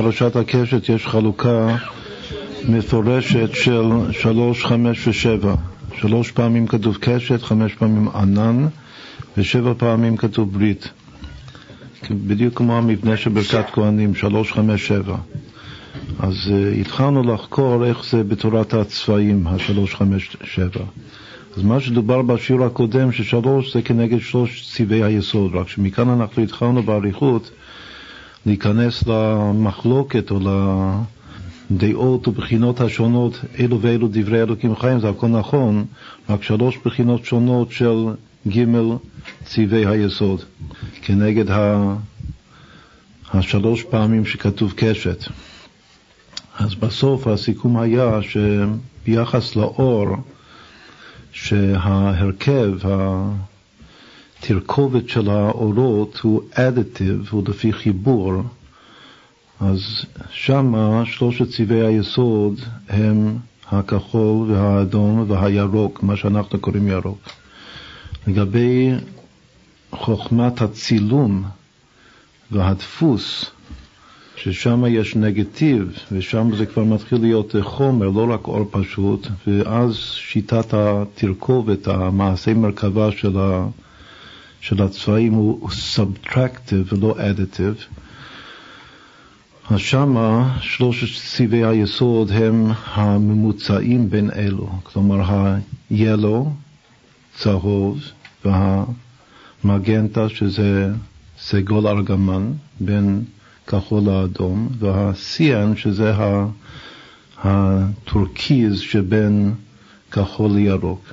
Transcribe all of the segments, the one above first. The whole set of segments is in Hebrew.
בפרשת הקשת יש חלוקה מפורשת של 3, 5 ו-7. 3 פעמים כתוב קשת, 5 פעמים ענן, ו7 פעמים כתוב ברית. בדיוק כמו המבנה שברכת כהנים, 3, 5, 7. אז התחלנו לחקור איך זה בתורת הצבעים, ה-3, 5, 7. אז מה שדובר בשיעור הקודם, ש3 זה כנגד 3 צבעי היסוד, רק שמכאן אנחנו התחלנו בעריכות להיכנס למחלוקת או לדעות ובחינות השונות, אלו ואלו דברי אלוקים חיים, זה הכל נכון, רק 3 בחינות שונות של ג' צבעי היסוד כנגד ה3 פעמים שכתוב קשת. אז בסוף הסיכום היה שביחס לאור, שההרכב, התרכובת של האורות הוא additive, הוא לפי חיבור. אז שמה 3 צבעי היסוד הם הכחול והאדום והירוק, מה שאנחנו קוראים ירוק. לגבי חוכמת הצילום והדפוס, ששם יש נגטיב, ושם זה כבר מתחיל להיות חומר, לא רק אור פשוט, ואז שיטת התרכובת, המעשה מרכבה של הצבעים הוא subtractive ולא additive. השמה 3 צבעי היסוד הם הממוצעים בין אלו, כלומר ה-yellow, צהוב, והמגנטה שזה סגול ארגמן, בין כחול האדום, והסיאן שזה הטורקיז שבין כחול לירוק.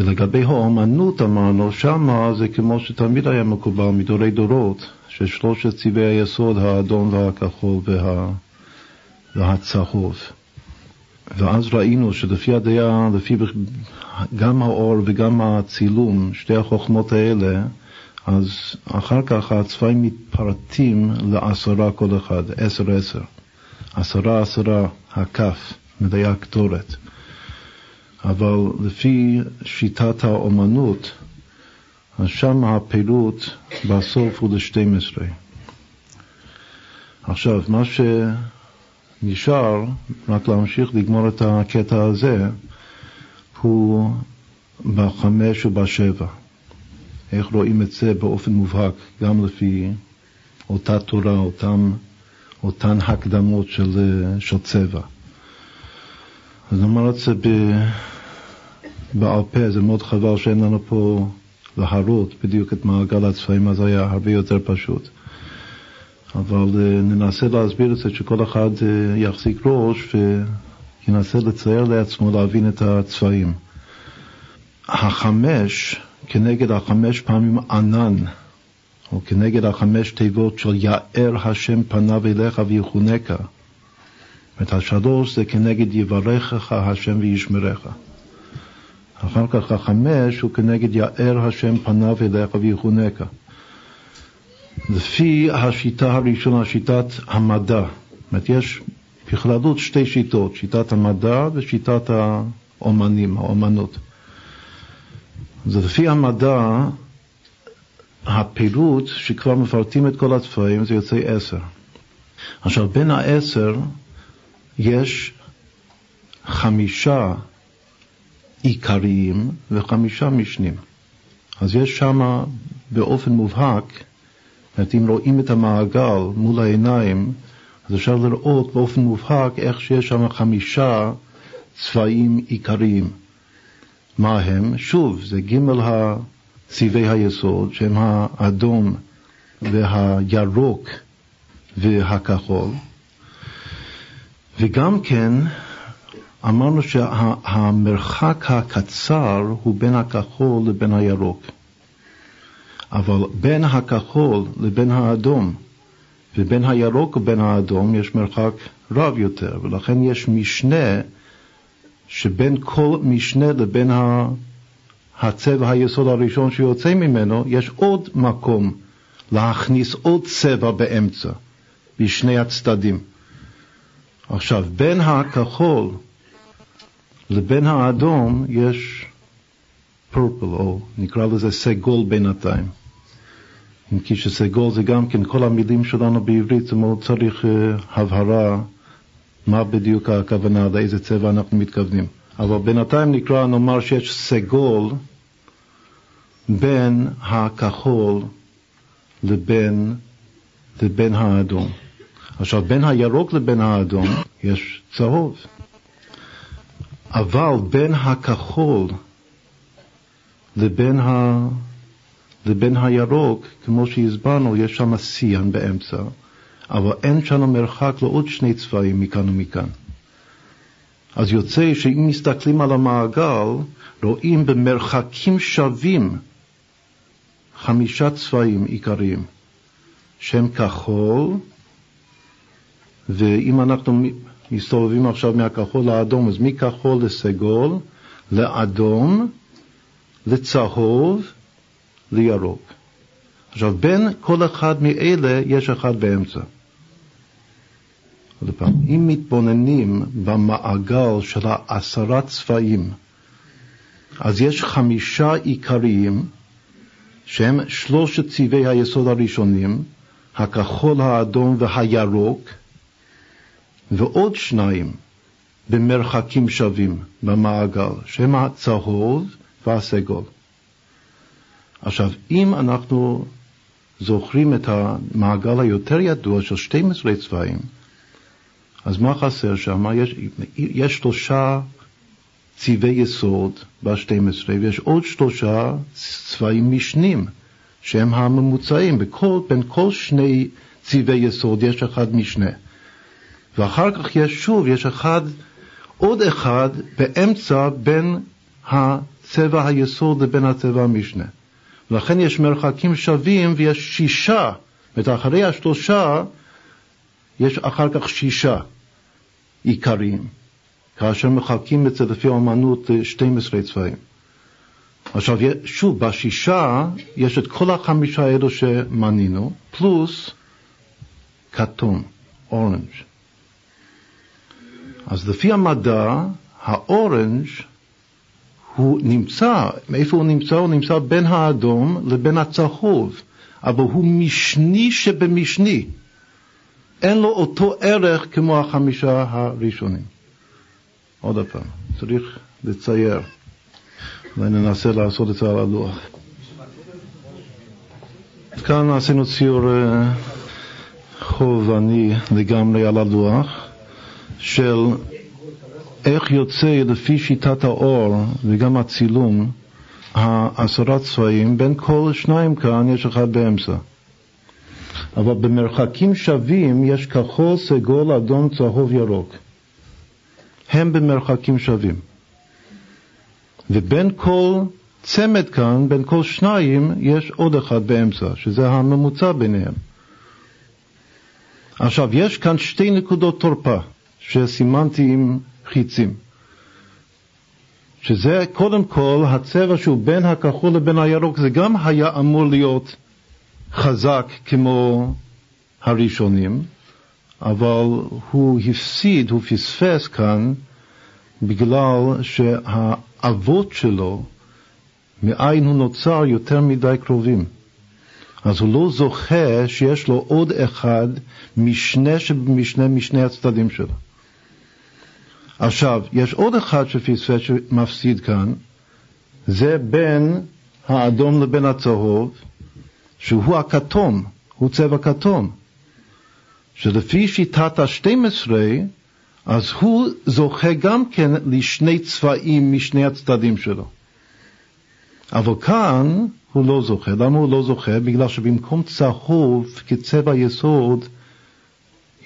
ולגבי האומנות אמרנו, שמה זה כמו שתמיד היה מקובל מדורי דורות, ש3 צבעי היסוד, האדום והכחול והצהוב. ואז ראינו שלפי הדעה, לפי גם האור וגם הצילום, שתי החוכמות האלה, אז אחר כך הצבעים מתפרטים ל10 כל אחד, 10, 10. 10, 10, הכף, מדעי הקטורת. אבל לפי שיטת האומנות, אז שם הפעילות בסוף הוא ל-12. עכשיו, מה שנשאר, רק להמשיך לגמור את הקטע הזה, הוא ב5 וב7. איך רואים את זה באופן מובהק, גם לפי אותה תורה, אותן הקדמות של צבע. אז נאמר את זה בעל פה, זה מאוד חבל שאין לנו פה להראות בדיוק את מעגל הצבעים, אז היה הרבה יותר פשוט. אבל ננסה להסביר את זה שכל אחד יחזיק ראש וינסה לצייר לעצמו להבין את הצבעים. ה5 כנגד ה5 פעמים ענן, או כנגד ה5 תיבות של יאר השם פניו אליך ויחונקה. את ה3 זה כנגד יברכך השם וישמרך. אחר כך ה5 הוא כנגד יאר השם פניו אליך ויחונקה. לפי השיטה הראשונה, שיטת המדע. יש בכללות 2 שיטות, שיטת המדע ושיטת האומנים, האומנות. אז לפי המדע, הפעילות שכבר מפרטים את כל הצבעים, זה יוצא 10. עכשיו, בין 10 יש 5 עיקריים ו5 משנים. אז יש שם באופן מובהק, אם רואים את המעגל מול העיניים, אז אפשר לראות באופן מובהק איך שיש שם 5 צבעים עיקריים. מה הם? שוב, זה ג' צבעי היסוד, שהם האדום והירוק והכחול. וגם כן, אמרנו שהמרחק הקצר הוא בין הכחול לבין הירוק. אבל בין הכחול לבין האדום, ובין הירוק ובין האדום, יש מרחק רב יותר, ולכן יש משנה שבין כל משנה לבין הצבע היסוד הראשון שיוצא ממנו, יש עוד מקום להכניס עוד צבע באמצע, בשני הצדדים. עכשיו, בין הכחול לבין האדום יש purple, או נקרא לזה סגול בינתיים. אם כי שסגול זה גם כן, כל המילים שלנו בעברית זה מאוד צריך הבהרה מה בדיוק הכוונה, עד איזה צבע אנחנו מתכוונים. אבל בינתיים נקרא, נאמר שיש סגול בין הכחול לבין האדום. עכשיו, בין הירוק לבין האדום יש צהוב. אבל בין הכחול לבין הירוק, כמו שהסברנו, יש שם סיין באמצע, אבל אין שם מרחק לעוד שני צבעים מכאן ומכאן. אז יוצא שאם מסתכלים על המעגל, רואים במרחקים שווים 5 צבעים עיקריים, שם כחול, ואם אנחנו מסתובבים עכשיו מהכחול לאדום, אז מכחול לסגול, לאדום, לצהוב, לירוק. עכשיו, בין כל אחד מאלה יש אחד באמצע. אם מתבוננים במעגל של 10 צבעים, אז יש 5 עיקריים, שהם 3 צבעי היסוד הראשונים, הכחול, האדום והירוק, ועוד 2 במרחקים שווים במעגל, שהם הצהוב והסגול. עכשיו, אם אנחנו זוכרים את המעגל היותר ידוע של 12 צבעים, אז מה חסר שם? יש 3 צבעי יסוד ב-12, ויש עוד 3 צבעים משנים, שהם הממוצעים. בין כל 2 צבעי יסוד יש אחד משנה. ואחר כך יש עוד אחד באמצע בין הצבע היסוד לבין הצבע המשנה. ולכן יש מרחקים שווים, ויש 6, ואחרי 3 יש אחר כך 6 עיקריים, כאשר מחלקים את זה לפי האמנות 12 צבעים. עכשיו, שוב, ב6 יש את כל 5 האלו שמנינו, פלוס כתום, אורנג'. אז לפי המדע, האורנג' הוא נמצא, מאיפה הוא נמצא? הוא נמצא בין האדום לבין הצהוב, אבל הוא משני שבמשני. אין לו אותו ערך כמו 5 הראשונים. עוד פעם, צריך לצייר. אולי ננסה לעשות את זה על הלוח. כאן עשינו ציור חובבני לגמרי על הלוח, של איך יוצא לפי שיטת האור וגם הצילום 10 צבעים, בין כל 2 כאן יש אחד באמצע, אבל במרחקים שווים יש כחול, סגול, אדום, צהוב, ירוק, הם במרחקים שווים, ובין כל צמד כאן, בין כל 2 יש עוד אחד באמצע, שזה הממוצע ביניהם. עכשיו, יש כאן 2 נקודות תורפה שסימנתי עם חיצים, שזה קודם כל הצבע שהוא בין הכחול לבין הירוק, זה גם היה אמור להיות חזק כמו הראשונים, אבל הוא הפסיד, הוא פספס כאן, בגלל שהאבות שלו מאין הוא נוצר יותר מדי קרובים, אז הוא לא זוכה שיש לו עוד אחד משנה שבמשנה משני הצדדים שלו. עכשיו, יש עוד אחד שפספס שמפסיד כאן, זה בין האדום לבין הצהוב, שהוא הכתום, הוא צבע כתום, שלפי שיטת 12, אז הוא זוכה גם כן לשני צבעים משני הצדדים שלו. אבל כאן הוא לא זוכה. למה הוא לא זוכה? בגלל שבמקום צהוב כצבע יסוד,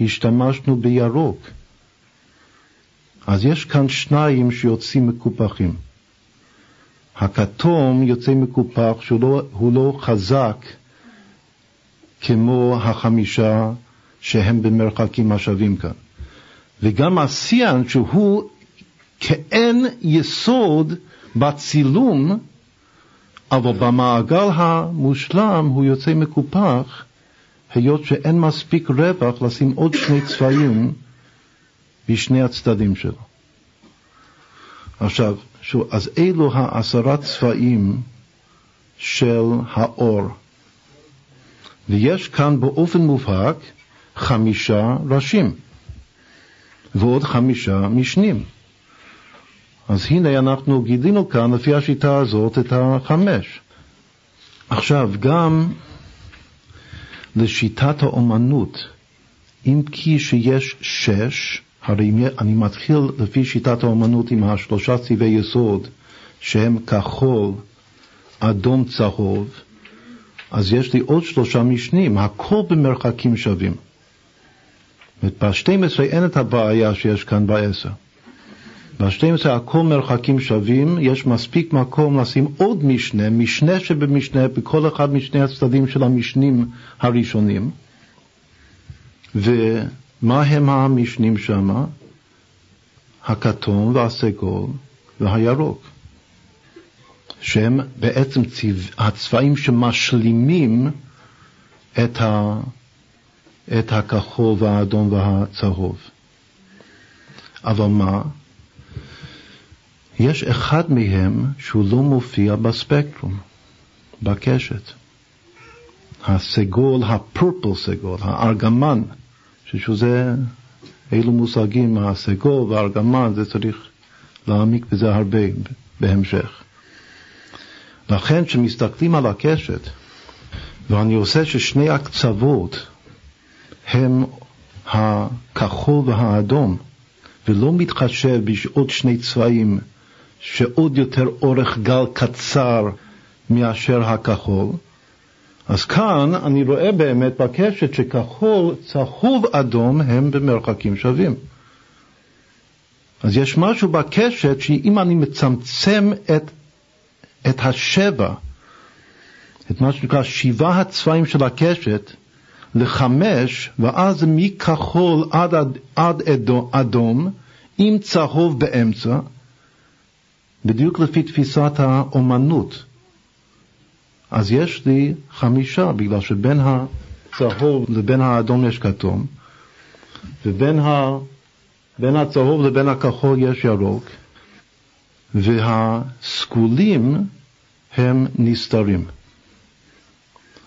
השתמשנו בירוק. אז יש כאן 2 שיוצאים מקופחים. הכתום יוצא מקופח, שהוא לא חזק כמו 5 שהם במרחקים השווים כאן. וגם הסיין שהוא כאין יסוד בצילום, אבל במעגל המושלם הוא יוצא מקופח, היות שאין מספיק רווח לשים עוד 2 צבעים בשני הצדדים שלו. עכשיו, אז אלו 10 צבעים של האור. ויש כאן באופן מובהק 5 ראשים ועוד 5 משנים. אז הנה אנחנו גילינו כאן לפי השיטה הזאת את 5. עכשיו גם לשיטת האומנות, אם כי שיש 6, הרי אני מתחיל לפי שיטת האומנות עם 3 צבעי יסוד שהם כחול, אדום, צהוב, אז יש לי עוד 3 משנים, הכל במרחקים שווים. ב-12 אין את הבעיה שיש כאן ב-10. ב-12 הכל מרחקים שווים, יש מספיק מקום לשים עוד משנה, משנה שבמשנה, בכל אחד משני הצדדים של המשנים הראשונים. ומה הם המשנים שמה? הכתום והסגול והירוק. שהם בעצם הצבעים שמשלימים את הכחול והאדום והצהוב. אבל מה? יש אחד מהם שהוא לא מופיע בספקטרום, בקשת. הסגול, הפורפל סגול, הארגמן, שזה אילו מושגים, הסגול והארגמן, זה צריך להעמיק בזה הרבה בהמשך. לכן כשמסתכלים על הקשת, ואני עושה ששני הקצוות הם הכחול והאדום, ולא מתחשב בשעות 2 צבעים שעוד יותר אורך גל קצר מאשר הכחול, אז כאן אני רואה באמת בקשת שכחול, צהוב, אדום הם במרחקים שווים. אז יש משהו בקשת שאם אני מצמצם את השבע, את מה שנקרא 7 הצבעים של הקשת, ל5, ואז מכחול עד אדום, עם צהוב באמצע, בדיוק לפי תפיסת האומנות. אז יש לי 5, בגלל שבין הצהוב לבין האדום יש כתום, ובין הצהוב לבין הכחול יש ירוק, והסגולים הם נסתרים.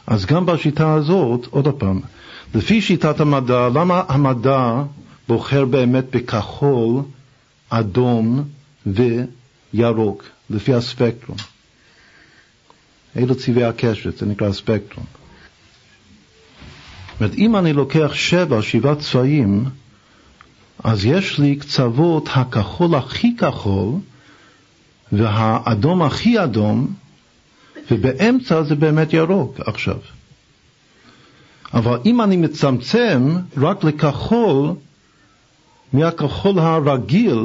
אז גם בשיטה הזאת, עוד פעם, לפי שיטת המדע, למה המדע בוחר באמת בכחול, אדום וירוק, לפי הספקטרום? אלו צבעי הקשת, זה נקרא הספקטרום. זאת אומרת, אם אני לוקח 7 צבעים, אז יש לי קצוות הכחול הכי כחול, והאדום הכי אדום, ובאמצע זה באמת ירוק עכשיו. אבל אם אני מצמצם רק לכחול, מהכחול הרגיל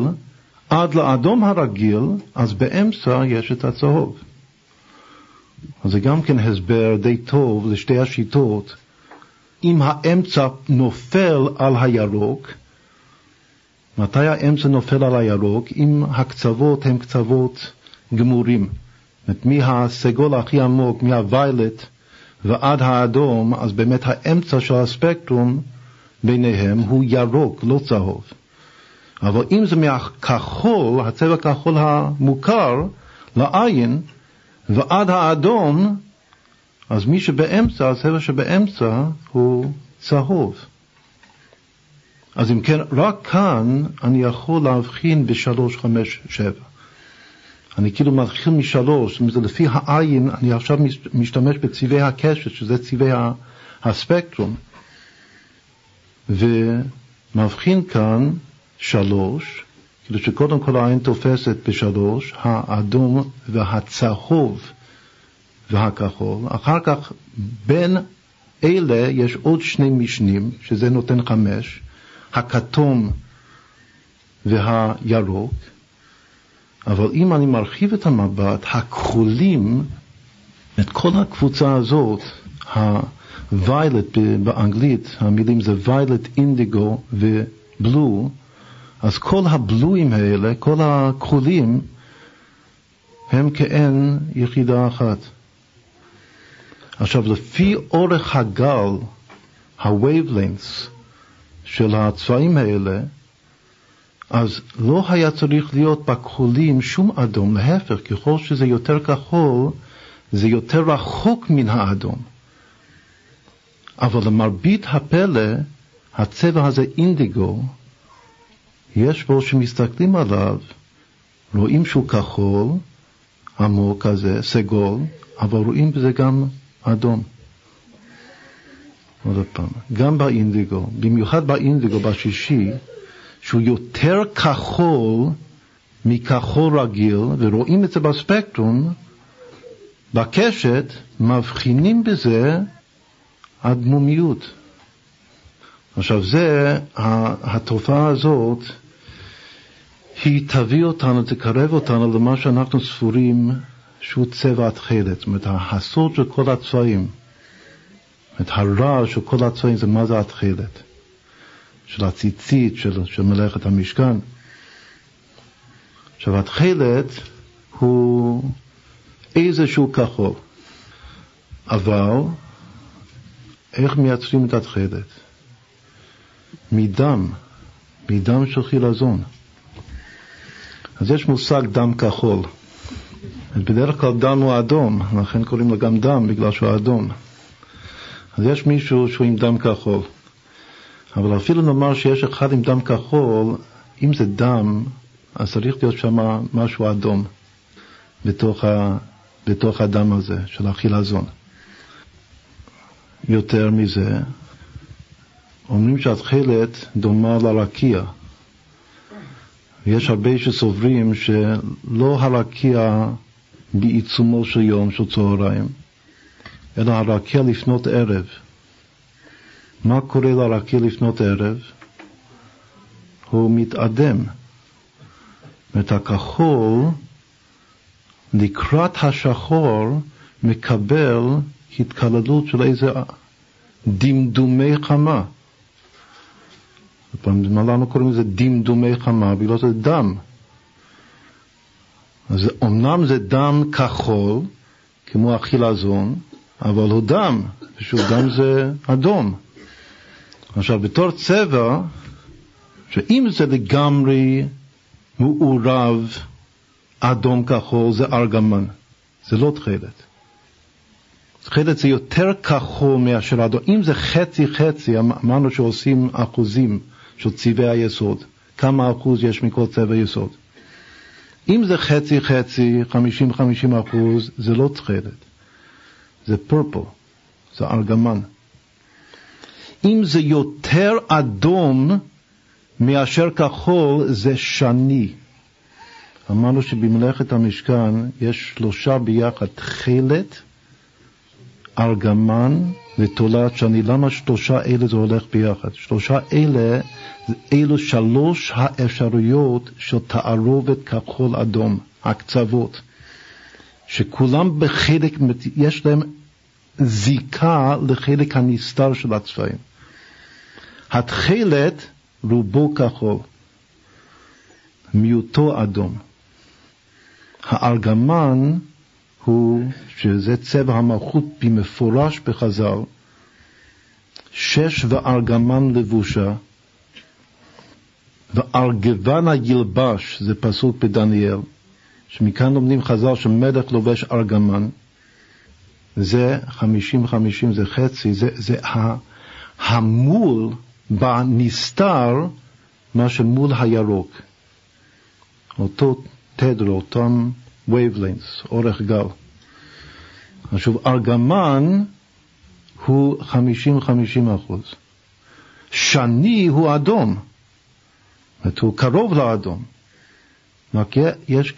עד לאדום הרגיל, אז באמצע יש את הצהוב. אז זה גם כן הסבר די טוב לשתי השיטות. אם האמצע נופל על הירוק, מתי האמצע נופל על הירוק? אם הקצוות הם קצוות גמורים. מהסגול הכי עמוק, מהוויילט ועד האדום, אז באמת האמצע של הספקטרום ביניהם הוא ירוק, לא צהוב. אבל אם זה מהכחול, הצבע כחול המוכר לעין ועד האדום, אז מי שבאמצע, הצבע שבאמצע הוא צהוב. אז אם כן, רק כאן אני יכול להבחין ב3, 5, 7. אני כאילו מתחיל מ3, זה לפי העין, אני עכשיו משתמש בצבעי הקשת, שזה צבעי הספקטרום, ומבחין כאן 3, כאילו שקודם כל העין תופסת ב3, האדום והצהוב והכחול, אחר כך בין אלה יש עוד 2 משנים, שזה נותן 5, הכתום והירוק, אבל אם אני מרחיב את המבט, הכחולים, את כל הקבוצה הזאת, הוויילט באנגלית, המילים זה וויילט, אינדיגו ובלו, אז כל הבלויים האלה, כל הכחולים, הם כאין יחידה אחת. עכשיו, לפי אורך הגל, ה-wavelengths של הצבעים האלה, אז לא היה צריך להיות בכחולים שום אדום, להפך, ככל שזה יותר כחול, זה יותר רחוק מן האדום. אבל למרבית הפלא, הצבע הזה אינדיגו, יש בו שמסתכלים עליו, רואים שהוא כחול, עמוק הזה, סגול, אבל רואים בזה גם אדום. עוד פעם, גם באינדיגו, במיוחד באינדיגו בשישי, שהוא יותר כחול מכחול רגיל, ורואים את זה בספקטרום, בקשת מבחינים בזה אדמומיות. עכשיו זה, התופעה הזאת, היא תביא אותנו, תקרב אותנו למה שאנחנו ספורים שהוא צבע התכלת, זאת אומרת, ההסוד של כל הצבעים, את הרע של כל הצבעים, זה מה זה התכלת, של הציצית, של מלאכת המשכן. עכשיו, התכלת הוא איזשהו כחול, אבל איך מייצרים את התכלת? מדם של חילזון. אז יש מושג דם כחול. בדרך כלל דם הוא אדום, לכן קוראים לו גם דם בגלל שהוא אדום. אז יש מישהו שהוא עם דם כחול. אבל אפילו נאמר שיש אחד עם דם כחול, אם זה דם, אז צריך להיות שם משהו אדום בתוך הדם הזה של החילזון. יותר מזה, אומרים שהתכלת דומה לרקיע. יש הרבה שסוברים שלא הרקיע בעיצומו של יום, של צהריים, אלא הרקיע לפנות ערב. מה קורה לרקיע לפנות ערב? הוא מתאדם. ואת הכחול, לקראת השחור, מקבל התקללות של איזה דמדומי חמה. מה לנו קוראים לזה דמדומי חמה? בגלל זה דם. אז אומנם זה דם כחול, כמו החילזון, אבל הוא דם, ושוב דם זה אדום. עכשיו, בתור צבע, שאם זה לגמרי מעורב אדום כחול, זה ארגמן, זה לא תכלת. תכלת זה יותר כחול מאשר אדום. אם זה חצי-חצי, אמרנו שעושים אחוזים של צבעי היסוד, כמה אחוז יש מכל צבע יסוד. אם זה חצי-חצי, 50-50%, זה לא תכלת. זה פרפל, זה ארגמן. אם זה יותר אדום מאשר כחול, זה שני. אמרנו שבמלאכת המשכן יש שלושה ביחד, תכלת, ארגמן ותולעת שני. למה שלושה אלה זה הולך ביחד? שלושה אלה, אלו שלוש האפשרויות של תערובת כחול אדום, הקצוות, שכולם בחלק, יש להם זיקה לחלק הנסתר של הצבעים. התכלת רובו כחול, מיעוטו אדום. הארגמן הוא, שזה צבע המלכות במפורש בחז"ל, שש וארגמן לבושה, וארגבנה ילבש, זה פסוק בדניאל, שמכאן לומדים חז"ל שמלך לובש ארגמן. זה 50-50, זה חצי, זה המול בנסתר, מה שמול הירוק, אותו תדר, אותם wavelengths, אורך גל. עכשיו, ארגמן הוא 50-50%. שני הוא אדום, הוא קרוב לאדום, רק יש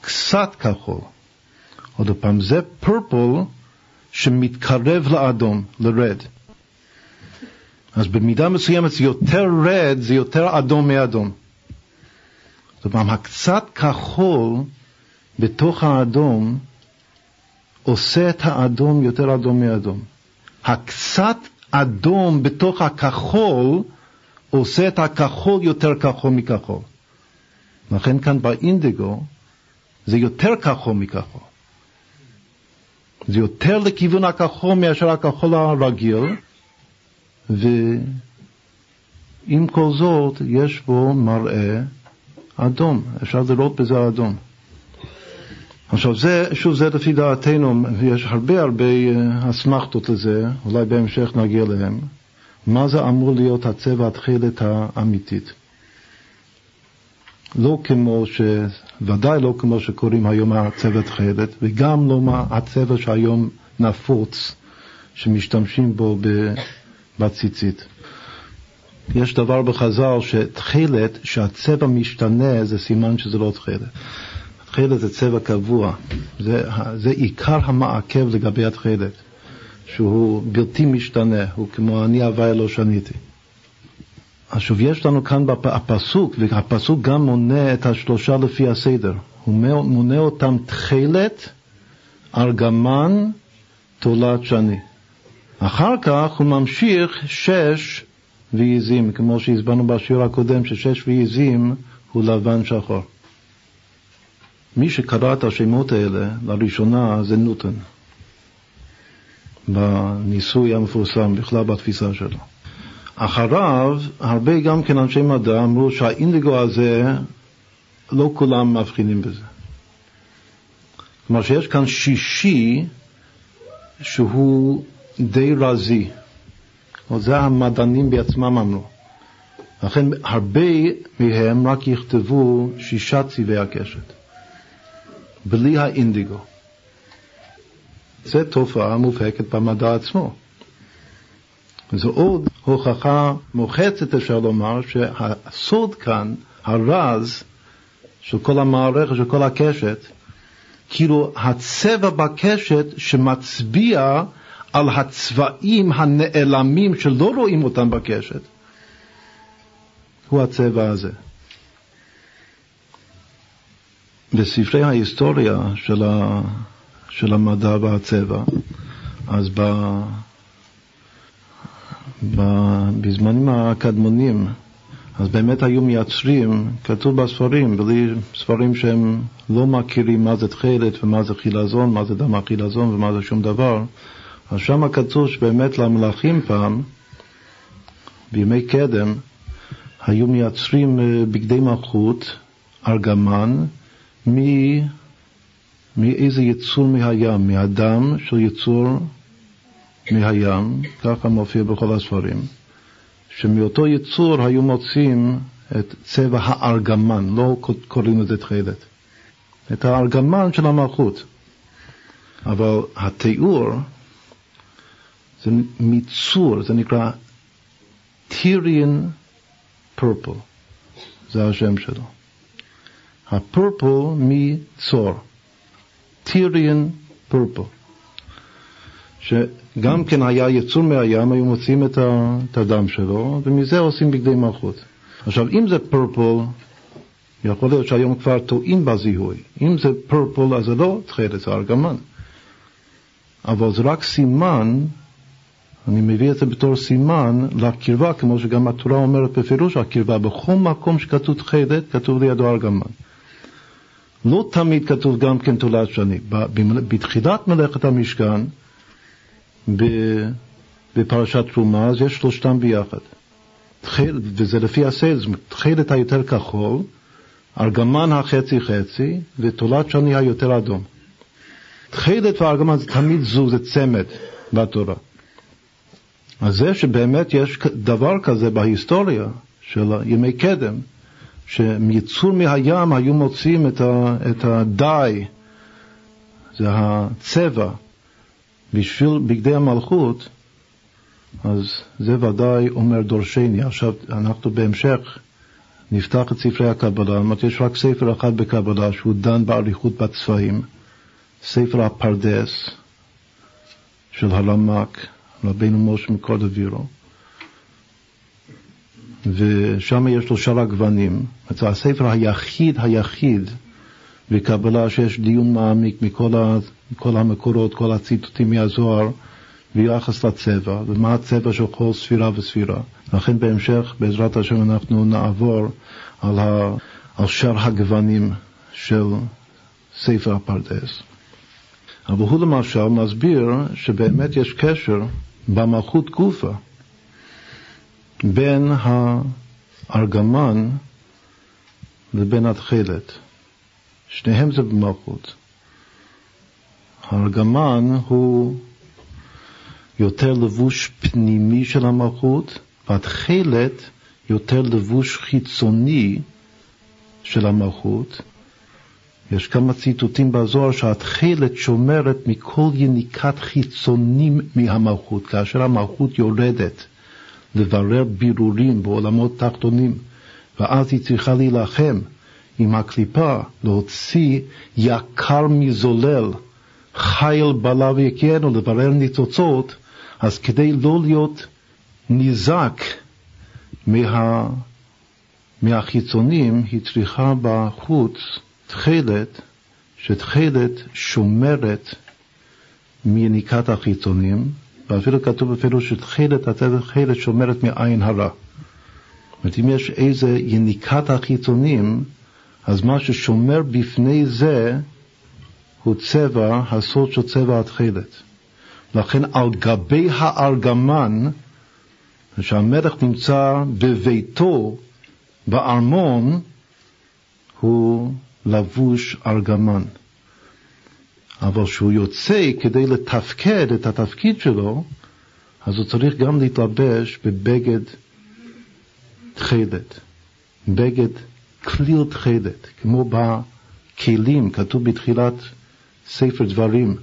קצת כחול. עוד פעם, זה purple שמתקרב לאדום, לרד. אז במידה מסוימת זה יותר רד, זה יותר אדום מאדום. זאת אומרת, הקצת כחול בתוך האדום עושה את האדום יותר אדום מאדום. הקצת אדום בתוך הכחול עושה את הכחול יותר כחול מכחול. לכן כאן באינדיגו זה יותר כחול מכחול. זה יותר לכיוון הכחול מאשר הכחול הרגיל, ועם כל זאת יש בו מראה אדום, אפשר לראות בזה אדום. עכשיו זה, שוב זה לפי דעתנו, יש הרבה הסמכתות לזה, אולי בהמשך נגיע להם. מה זה אמור להיות הצבע התחילת האמיתית? לא כמו ש... ודאי לא כמו שקוראים היום הצבע התחילת, וגם לא מה הצבע שהיום נפוץ, שמשתמשים בו בציצית. יש דבר בחז"ל שתחילת, שהצבע משתנה, זה סימן שזה לא תחילת. תחילת זה צבע קבוע. זה עיקר המעכב לגבי התחילת, שהוא בלתי משתנה, הוא כמו אני הווה לא שניתי. עכשיו יש לנו כאן בפסוק, והפסוק גם מונה את השלושה לפי הסדר. הוא מונה אותם תחילת, ארגמן, תולעת שני. אחר כך הוא ממשיך שש ועזים, כמו שהסברנו בשיעור הקודם, ששש ועזים הוא לבן שחור. מי שקרא את השמות האלה לראשונה זה נוטון, בניסוי המפורסם, בכלל בתפיסה שלו. אחריו, הרבה גם כן אנשי מדע אמרו שהאינדיגו הזה, לא כולם מבחינים בזה. כלומר שיש כאן שישי שהוא די רזי. זה המדענים בעצמם אמרו. לכן הרבה מהם רק יכתבו שישה צבעי הקשת, בלי האינדיגו. זו תופעה מובהקת במדע עצמו. זו עוד הוכחה מוחצת, אפשר לומר, שהסוד כאן, הרז של כל המערכת, של כל הקשת, כאילו הצבע בקשת שמצביע על הצבעים הנעלמים שלא רואים אותם בקשת, הוא הצבע הזה. בספרי ההיסטוריה של המדע והצבע, אז בזמנים הקדמונים, אז באמת היו מייצרים, כתוב בספרים, בלי ספרים שהם לא מכירים מה זה תכלת ומה זה חילזון, מה זה דם החילזון ומה זה שום דבר. אז שם כתוב שבאמת למלאכים פעם, בימי קדם, היו מייצרים בגדי מלכות, ארגמן, מאיזה יצור מהים, מהדם של יצור מהים, ככה מופיע בכל הספרים, שמאותו יצור היו מוצאים את צבע הארגמן, לא קוראים לזה תכלת, את הארגמן של המלכות. אבל התיאור זה מיצור, זה נקרא טיריאן פרפל, זה השם שלו. הפרפל מצור, טיריאן פרפל, שגם כן היה יצור מהים, היו מוצאים את הדם שלו, ומזה עושים בגדי מלכות. עכשיו, אם זה פרפל, יכול להיות שהיום כבר טועים בזיהוי. אם זה פרפל, אז זה לא תכלת, זה ארגמן. אבל זה רק סימן, אני מביא את זה בתור סימן לקרבה, כמו שגם התורה אומרת בפירוש הקרבה, בכל מקום שכתוב תכלת, כתוב לידו ארגמן. לא תמיד כתוב גם כן תולעת שני. בתחילת מלאכת המשכן, בפרשת תרומה, אז יש שלושתם ביחד, וזה לפי הסדר, תכלת היותר כחול, ארגמן החצי חצי, ותולעת שני היותר אדום. תכלת וארגמן זה תמיד זוג, זה צמד בתורה. אז זה שבאמת יש דבר כזה בהיסטוריה של ימי קדם, שיצור מהים היו מוצאים את הדאי, זה הצבע, בשביל בגדי המלכות, אז זה ודאי אומר דורשני. עכשיו אנחנו בהמשך נפתח את ספרי הקבלה, יש רק ספר אחד בקבלה שהוא דן באריכות בצבעים, ספר הפרדס של הרמ"ק, רבינו משה מקורדווירו, ושם יש לו שאר הגוונים. זה הספר היחיד בקבלה שיש דיון מעמיק מכל המקורות, כל הציטוטים מהזוהר ביחס לצבע, ומה הצבע של כל ספירה וספירה. לכן בהמשך, בעזרת השם, אנחנו נעבור על שאר הגוונים של ספר הפרדס. אבל הוא למשל מסביר שבאמת יש קשר במלכות גופה בין הארגמן לבין התכלת. שניהם זה במלכות. הארגמן הוא יותר לבוש פנימי של המלכות, והתכלת יותר לבוש חיצוני של המלכות. יש כמה ציטוטים בזוהר שהתכלת שומרת מכל יניקת חיצונים מהמלכות, כאשר המלכות יורדת לברר בירורים בעולמות תחתונים, ואז היא צריכה להילחם עם הקליפה, להוציא יקר מזולל, חיל בלה ויקיינו, לברר ניצוצות. אז כדי לא להיות ניזק מהחיצונים, היא צריכה בחוץ תחילת, שתחילת שומרת מיניקת החיצונים, ואפילו כתוב בפירוש שתחילת, התחילת שומרת מעין הרע. זאת אומרת, אם יש איזה יניקת החיצונים, אז מה ששומר בפני זה הוא צבע, הסוד של צבע התחילת. לכן על גבי הארגמן, כשהמלך נמצא בביתו, בארמון, הוא לבוש ארגמן. אבל כשהוא יוצא כדי לתפקד את התפקיד שלו, אז הוא צריך גם להתלבש בבגד תחילת, בגד כליל תחילת, כמו בכלים. כתוב בתחילת ספר דברים,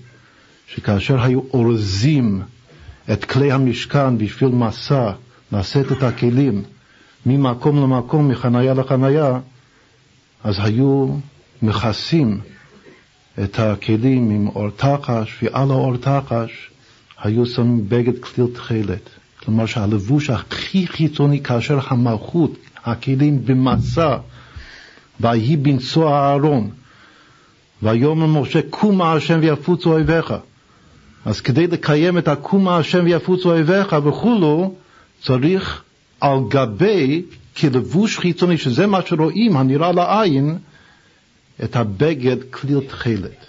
שכאשר היו אורזים את כלי המשכן בשביל מסע, לשאת את הכלים ממקום למקום, מחניה לחניה, אז היו מכסים את הכלים עם אורתחש, ועל האורתחש היו שמים בגד כליל תחילת. כלומר שהלבוש הכי חיצוני, כאשר המלכות, הכלים במסע, והיא בנצוע הארון, והיום למשה, קום השם ויפוצו אויביך. אז כדי לקיים את הקום השם ויפוצו אויביך וכולו, צריך על גבי, כלבוש חיצוני, שזה מה שרואים, הנראה לעין, את הבגד כליל תחילת.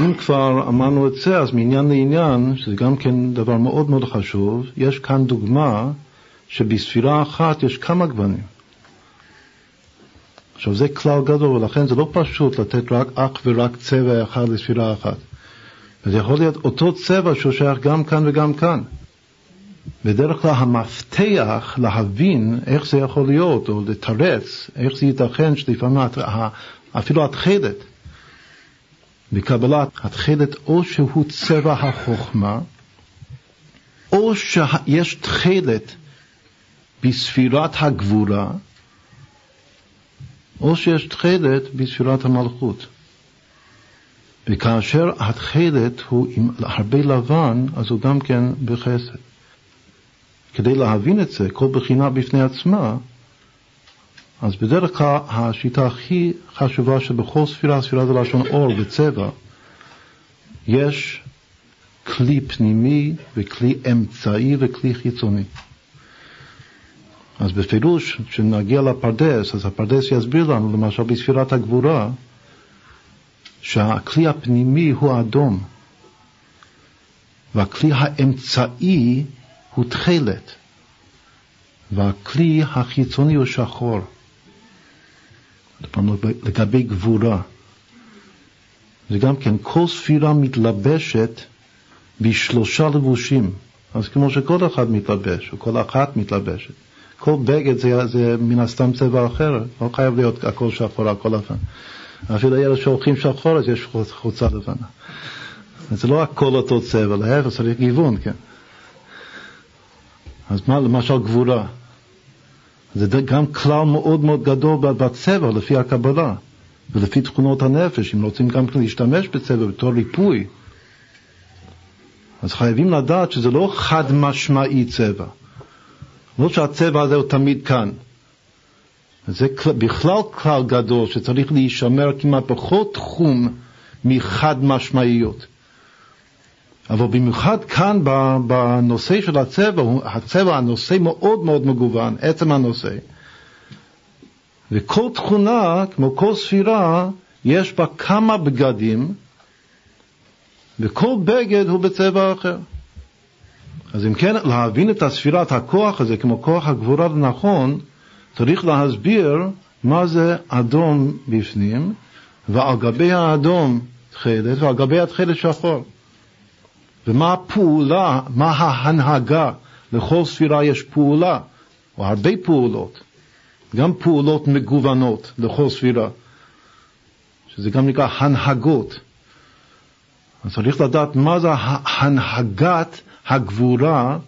אם כבר אמרנו את זה, אז מעניין לעניין, שזה גם כן דבר מאוד מאוד חשוב, יש כאן דוגמה שבספירה אחת יש כמה גוונים. עכשיו זה כלל גדול, ולכן זה לא פשוט לתת רק אך ורק צבע אחד לספירה אחת. וזה יכול להיות אותו צבע ששייך גם כאן וגם כאן. בדרך כלל המפתח להבין איך זה יכול להיות, או לתרץ, איך זה ייתכן שלפעמים אפילו התחילת, בקבלת התחילת, או שהוא צבע החוכמה, או שיש תחילת בספירת הגבורה, או שיש תחילת בספירת המלכות. וכאשר התחילת הוא עם הרבה לבן, אז הוא גם כן בחסד. כדי להבין את זה, כל בחינה בפני עצמה, אז בדרך כלל השיטה הכי חשובה שבכל ספירה, ספירה זה לשון אור וצבע, יש כלי פנימי וכלי אמצעי וכלי חיצוני. אז בפירוש, כשנגיע לפרדס, אז הפרדס יסביר לנו, למשל בספירת הגבורה, שהכלי הפנימי הוא אדום, והכלי האמצעי הוא תחילת, והכלי החיצוני הוא שחור. לגבי גבורה, זה גם כן, כל ספירה מתלבשת בשלושה לבושים. אז כמו שכל אחד מתלבש, או כל אחת מתלבשת, כל בגד זה מן הסתם צבע אחר, לא חייב להיות הכל שחור, הכל לבן. אפילו אלה שהולכים שחור, אז יש חוצה לבנה. זה לא הכל אותו צבע, להפך, צריך גיוון, כן. אז מה, למשל גבורה, זה גם כלל מאוד מאוד גדול בצבע, לפי הקבלה, ולפי תכונות הנפש. אם רוצים גם להשתמש בצבע בתור ריפוי, אז חייבים לדעת שזה לא חד משמעי צבע. לא שהצבע הזה הוא תמיד כאן. זה בכלל כלל גדול שצריך להישמר כמעט בכל תחום מחד משמעיות. אבל במיוחד כאן בנושא של הצבע, הנושא מאוד מאוד מגוון, עצם הנושא. וכל תכונה, כמו כל ספירה, יש בה כמה בגדים, וכל בגד הוא בצבע אחר. אז אם כן, להבין את הספירת הכוח הזה, כמו כוח הגבורה לנכון, צריך להסביר מה זה אדום בפנים, ועל גבי האדום התכלת ועל גבי התכלת שחור. ומה הפעולה, מה ההנהגה? לכל ספירה יש פעולה, או הרבה פעולות, גם פעולות מגוונות לכל ספירה, שזה גם נקרא הנהגות. אז צריך לדעת מה זה הנהגת הגבורה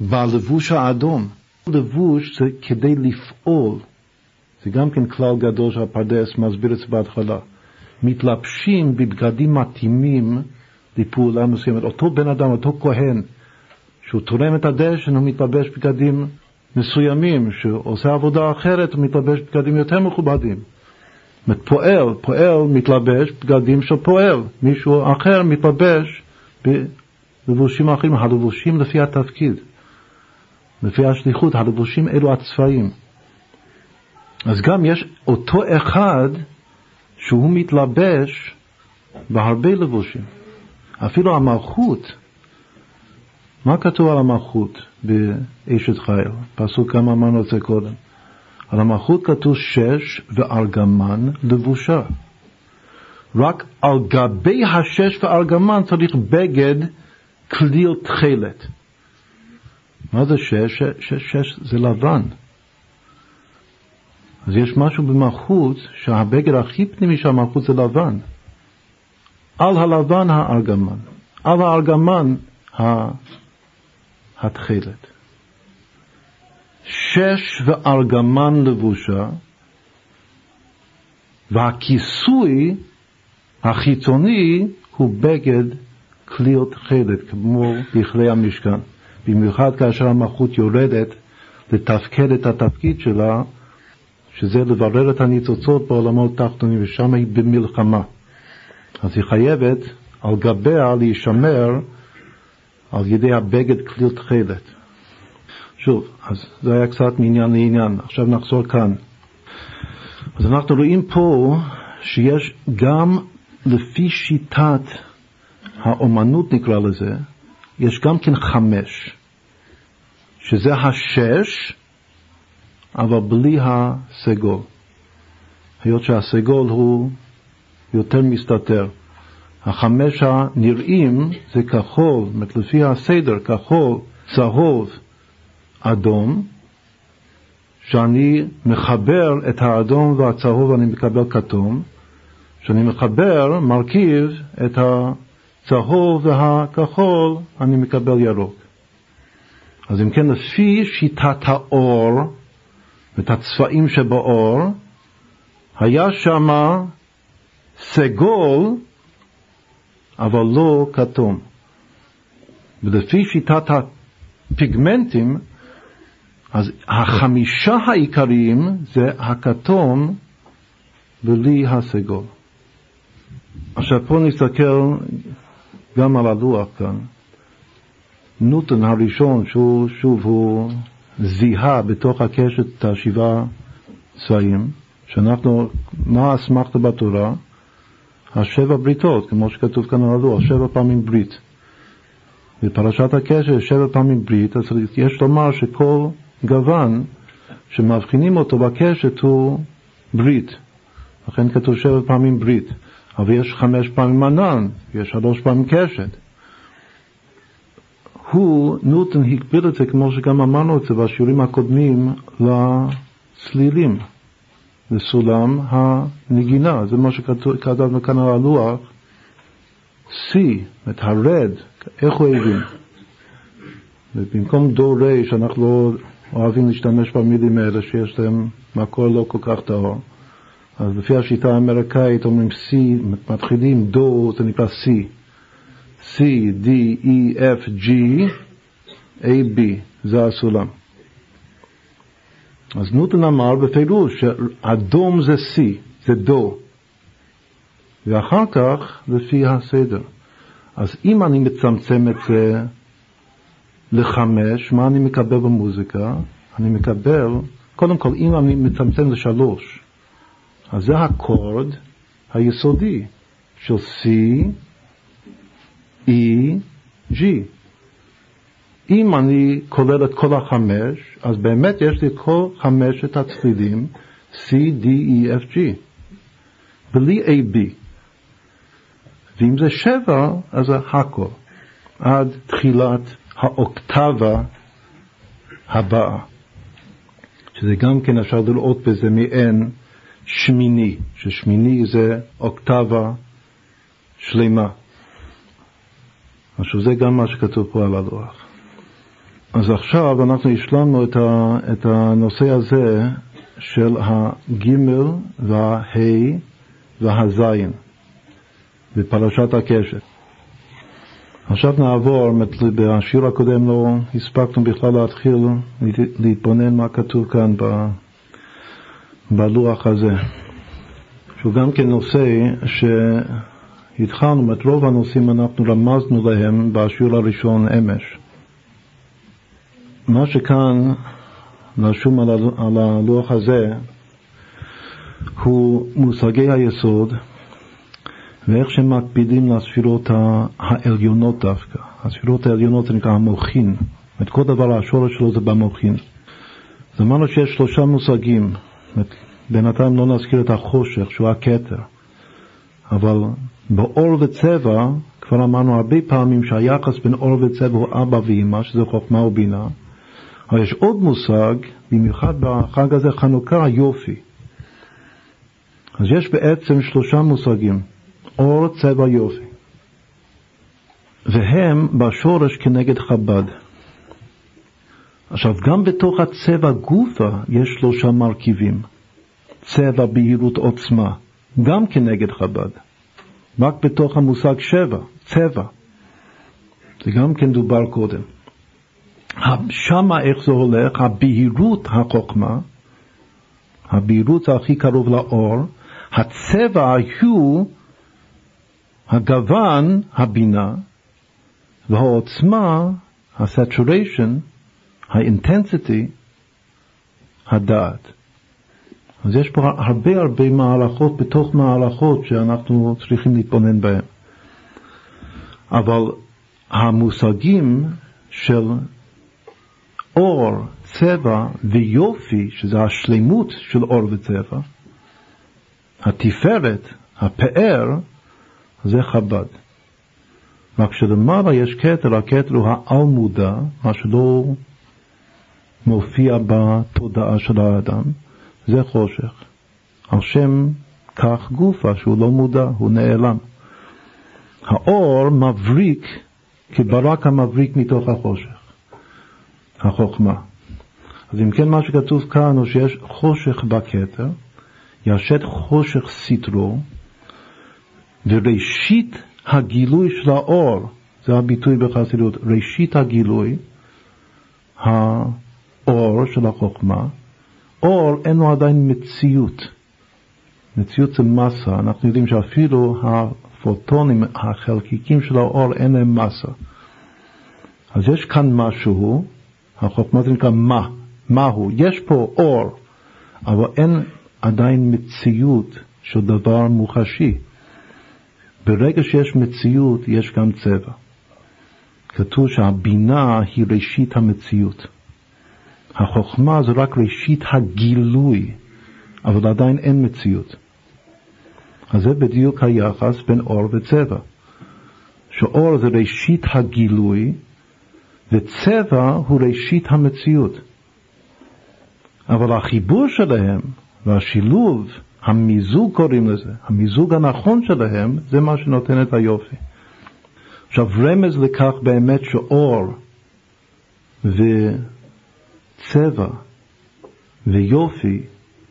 בלבוש האדום. לבוש זה כדי לפעול, זה גם כן כלל גדול שהפרדס מסביר את זה בהתחלה. מתלבשים בבגדים מתאימים לפעולה מסוימת. אותו בן אדם, אותו כהן, שהוא תורם את הדשן, הוא מתלבש בגדים מסוימים, שעושה עבודה אחרת, הוא מתלבש בגדים יותר מכובדים. פועל, מתלבש בגדים של פועל, מישהו אחר מתלבש בלבושים אחרים, הלבושים לפי התפקיד, לפי השליחות, הלבושים אלו הצבעים. אז גם יש אותו אחד שהוא מתלבש בהרבה לבושים. אפילו המלכות, מה כתוב על המלכות באשת חיל? פסוק כמה אמרנו את זה קודם. על המלכות כתוב שש וארגמן לבושה. רק על גבי השש וארגמן צריך בגד כליל תכלת. מה זה שש? שש זה לבן. אז יש משהו במלכות שהבגד הכי פנימי של המלכות זה לבן. על הלבן הארגמן, על הארגמן התכלת. שש וארגמן לבושה, והכיסוי החיצוני הוא בגד כליל תכלת, כמו בכלי המשכן. במיוחד כאשר המלכות יורדת לתפקד את התפקיד שלה, שזה לברר את הניצוצות בעולמות תחתונים, ושם היא במלחמה. אז היא חייבת על גביה להישמר על ידי הבגד כליל תכלת. שוב, אז זה היה קצת מעניין לעניין. עכשיו נחזור כאן. אז אנחנו רואים פה שיש גם לפי שיטת האומנות נקרא לזה, יש גם כן חמש, שזה השש אבל בלי הסגול, היות שהסגול הוא יותר מסתתר. החמש הנראים זה כחול, לפי הסדר, כחול, צהוב, אדום, שאני מחבר את האדום והצהוב אני מקבל כתום, שאני מחבר, מרכיב את הצהוב והכחול אני מקבל ירוק. אז אם כן, לפי שיטת האור ואת הצבעים שבאור, היה שמה סגול אבל לא כתום. ולפי שיטת הפיגמנטים, אז החמישה העיקריים זה הכתום בלי הסגול. עכשיו פה נסתכל גם על הלוח כאן. נוטון הראשון, שהוא שוב הוא זיהה בתוך הקשת את השבעה צבעים, שאנחנו, מה אסמכת בתורה? השבע בריתות, כמו שכתוב כאן על הלוח, שבע פעמים ברית. בפרשת הקשת שבע פעמים ברית, אז יש לומר שכל גוון שמבחינים אותו בקשת הוא ברית, לכן כתוב שבע פעמים ברית. אבל יש חמש פעמים ענן, יש שלוש פעמים קשת. הוא, נוטון, הגביל את זה, כמו שגם אמרנו את זה בשיעורים הקודמים, לצלילים, לסולם הנגינה. זה מה שכתבנו כאן על הלוח, C, את הרד, איך הוא הבין? במקום דו רי, שאנחנו לא אוהבים להשתמש במילים האלה שיש להם מקור לא כל כך טהור, אז לפי השיטה האמריקאית אומרים C, מתחילים דו, זה נקרא C, C, D, E, F, G, A, B, זה הסולם. אז נוטון אמר בפירוש שאדום זה C, זה דו, ואחר כך לפי הסדר. אז אם אני מצמצם את זה לחמש, מה אני מקבל במוזיקה? אני מקבל, קודם כל, אם אני מצמצם לשלוש, אז זה הקורד היסודי של C, E, G. אם אני כולל את כל החמש, אז באמת יש לי כל חמשת הצלילים C, D, E, F, G, בלי A, B. ואם זה שבע, אז הכל, עד תחילת האוקטבה הבאה. שזה גם כן אפשר לראות בזה מעין שמיני, ששמיני זה אוקטבה שלמה. עכשיו זה גם מה שכתוב פה על הלוח. אז עכשיו אנחנו השלמנו את הנושא הזה של הגימל וההי והזין בפרשת הקשת. עכשיו נעבור, בשיר הקודם לא הספקנו בכלל להתחיל להתבונן מה כתוב כאן בלוח הזה, שהוא גם כן נושא שהתחלנו, את רוב הנושאים אנחנו רמזנו להם בשיר הראשון אמש. מה שכאן נשום על הלוח הזה הוא מושגי היסוד ואיך שמקפידים לספירות העליונות דווקא. הספירות העליונות זה נקרא המוחין. את כל דבר השורש שלו זה במוחין. זאת אומרת שיש שלושה מושגים. בינתיים לא נזכיר את החושך שהוא הכתר. אבל באור וצבע כבר אמרנו הרבה פעמים שהיחס בין אור וצבע הוא אבא ואמא, שזה חוכמה ובינה. אבל יש עוד מושג, במיוחד בחג הזה חנוכה, יופי. אז יש בעצם שלושה מושגים. אור, צבע, יופי, והם בשורש כנגד חב"ד. עכשיו גם בתוך הצבע גופה יש שלושה מרכיבים: צבע, בהירות, עוצמה, גם כנגד חב"ד. רק בתוך המושג שבע, צבע, זה גם כן דובר קודם. שמה איך זה הולך? הבהירות, החוכמה, הבהירות זה הכי קרוב לאור. הצבע היו הגוון, הבינה, והעוצמה, הסטוריישן, האינטנסיטי, הדעת. אז יש פה הרבה הרבה מהלכות בתוך מהלכות שאנחנו צריכים להתבונן בהן. אבל המושגים של אור, צבע ויופי, שזה השלמות של אור וצבע, התפארת, הפאר, זה חב"ד. רק שלמעלה יש כתר, הכתר הוא העל-מודע, מה שלא מופיע בתודעה של האדם, זה חושך. על שם כך גופה, שהוא לא מודע, הוא נעלם. האור מבריק, כברק המבריק מתוך החושך, החוכמה. אז אם כן מה שכתוב כאן הוא שיש חושך בכתר, ישת חושך סתרו, וראשית הגילוי של האור, זה הביטוי בחסידות, ראשית הגילוי, האור של החוכמה. אור אין לו עדיין מציאות. מציאות זה מסה. אנחנו יודעים שאפילו הפוטונים, החלקיקים של האור, אין להם מסה. אז יש כאן משהו, החוכמה זה נקרא מה, מהו. יש פה אור, אבל אין עדיין מציאות של דבר מוחשי. ברגע שיש מציאות, יש גם צבע. כתוב שהבינה היא ראשית המציאות. החוכמה זה רק ראשית הגילוי, אבל עדיין אין מציאות. אז זה בדיוק היחס בין אור וצבע. שאור זה ראשית הגילוי, וצבע הוא ראשית המציאות. אבל החיבור שלהם והשילוב, המיזוג קוראים לזה, המיזוג הנכון שלהם, זה מה שנותן את היופי. עכשיו רמז לכך באמת שאור וצבע ויופי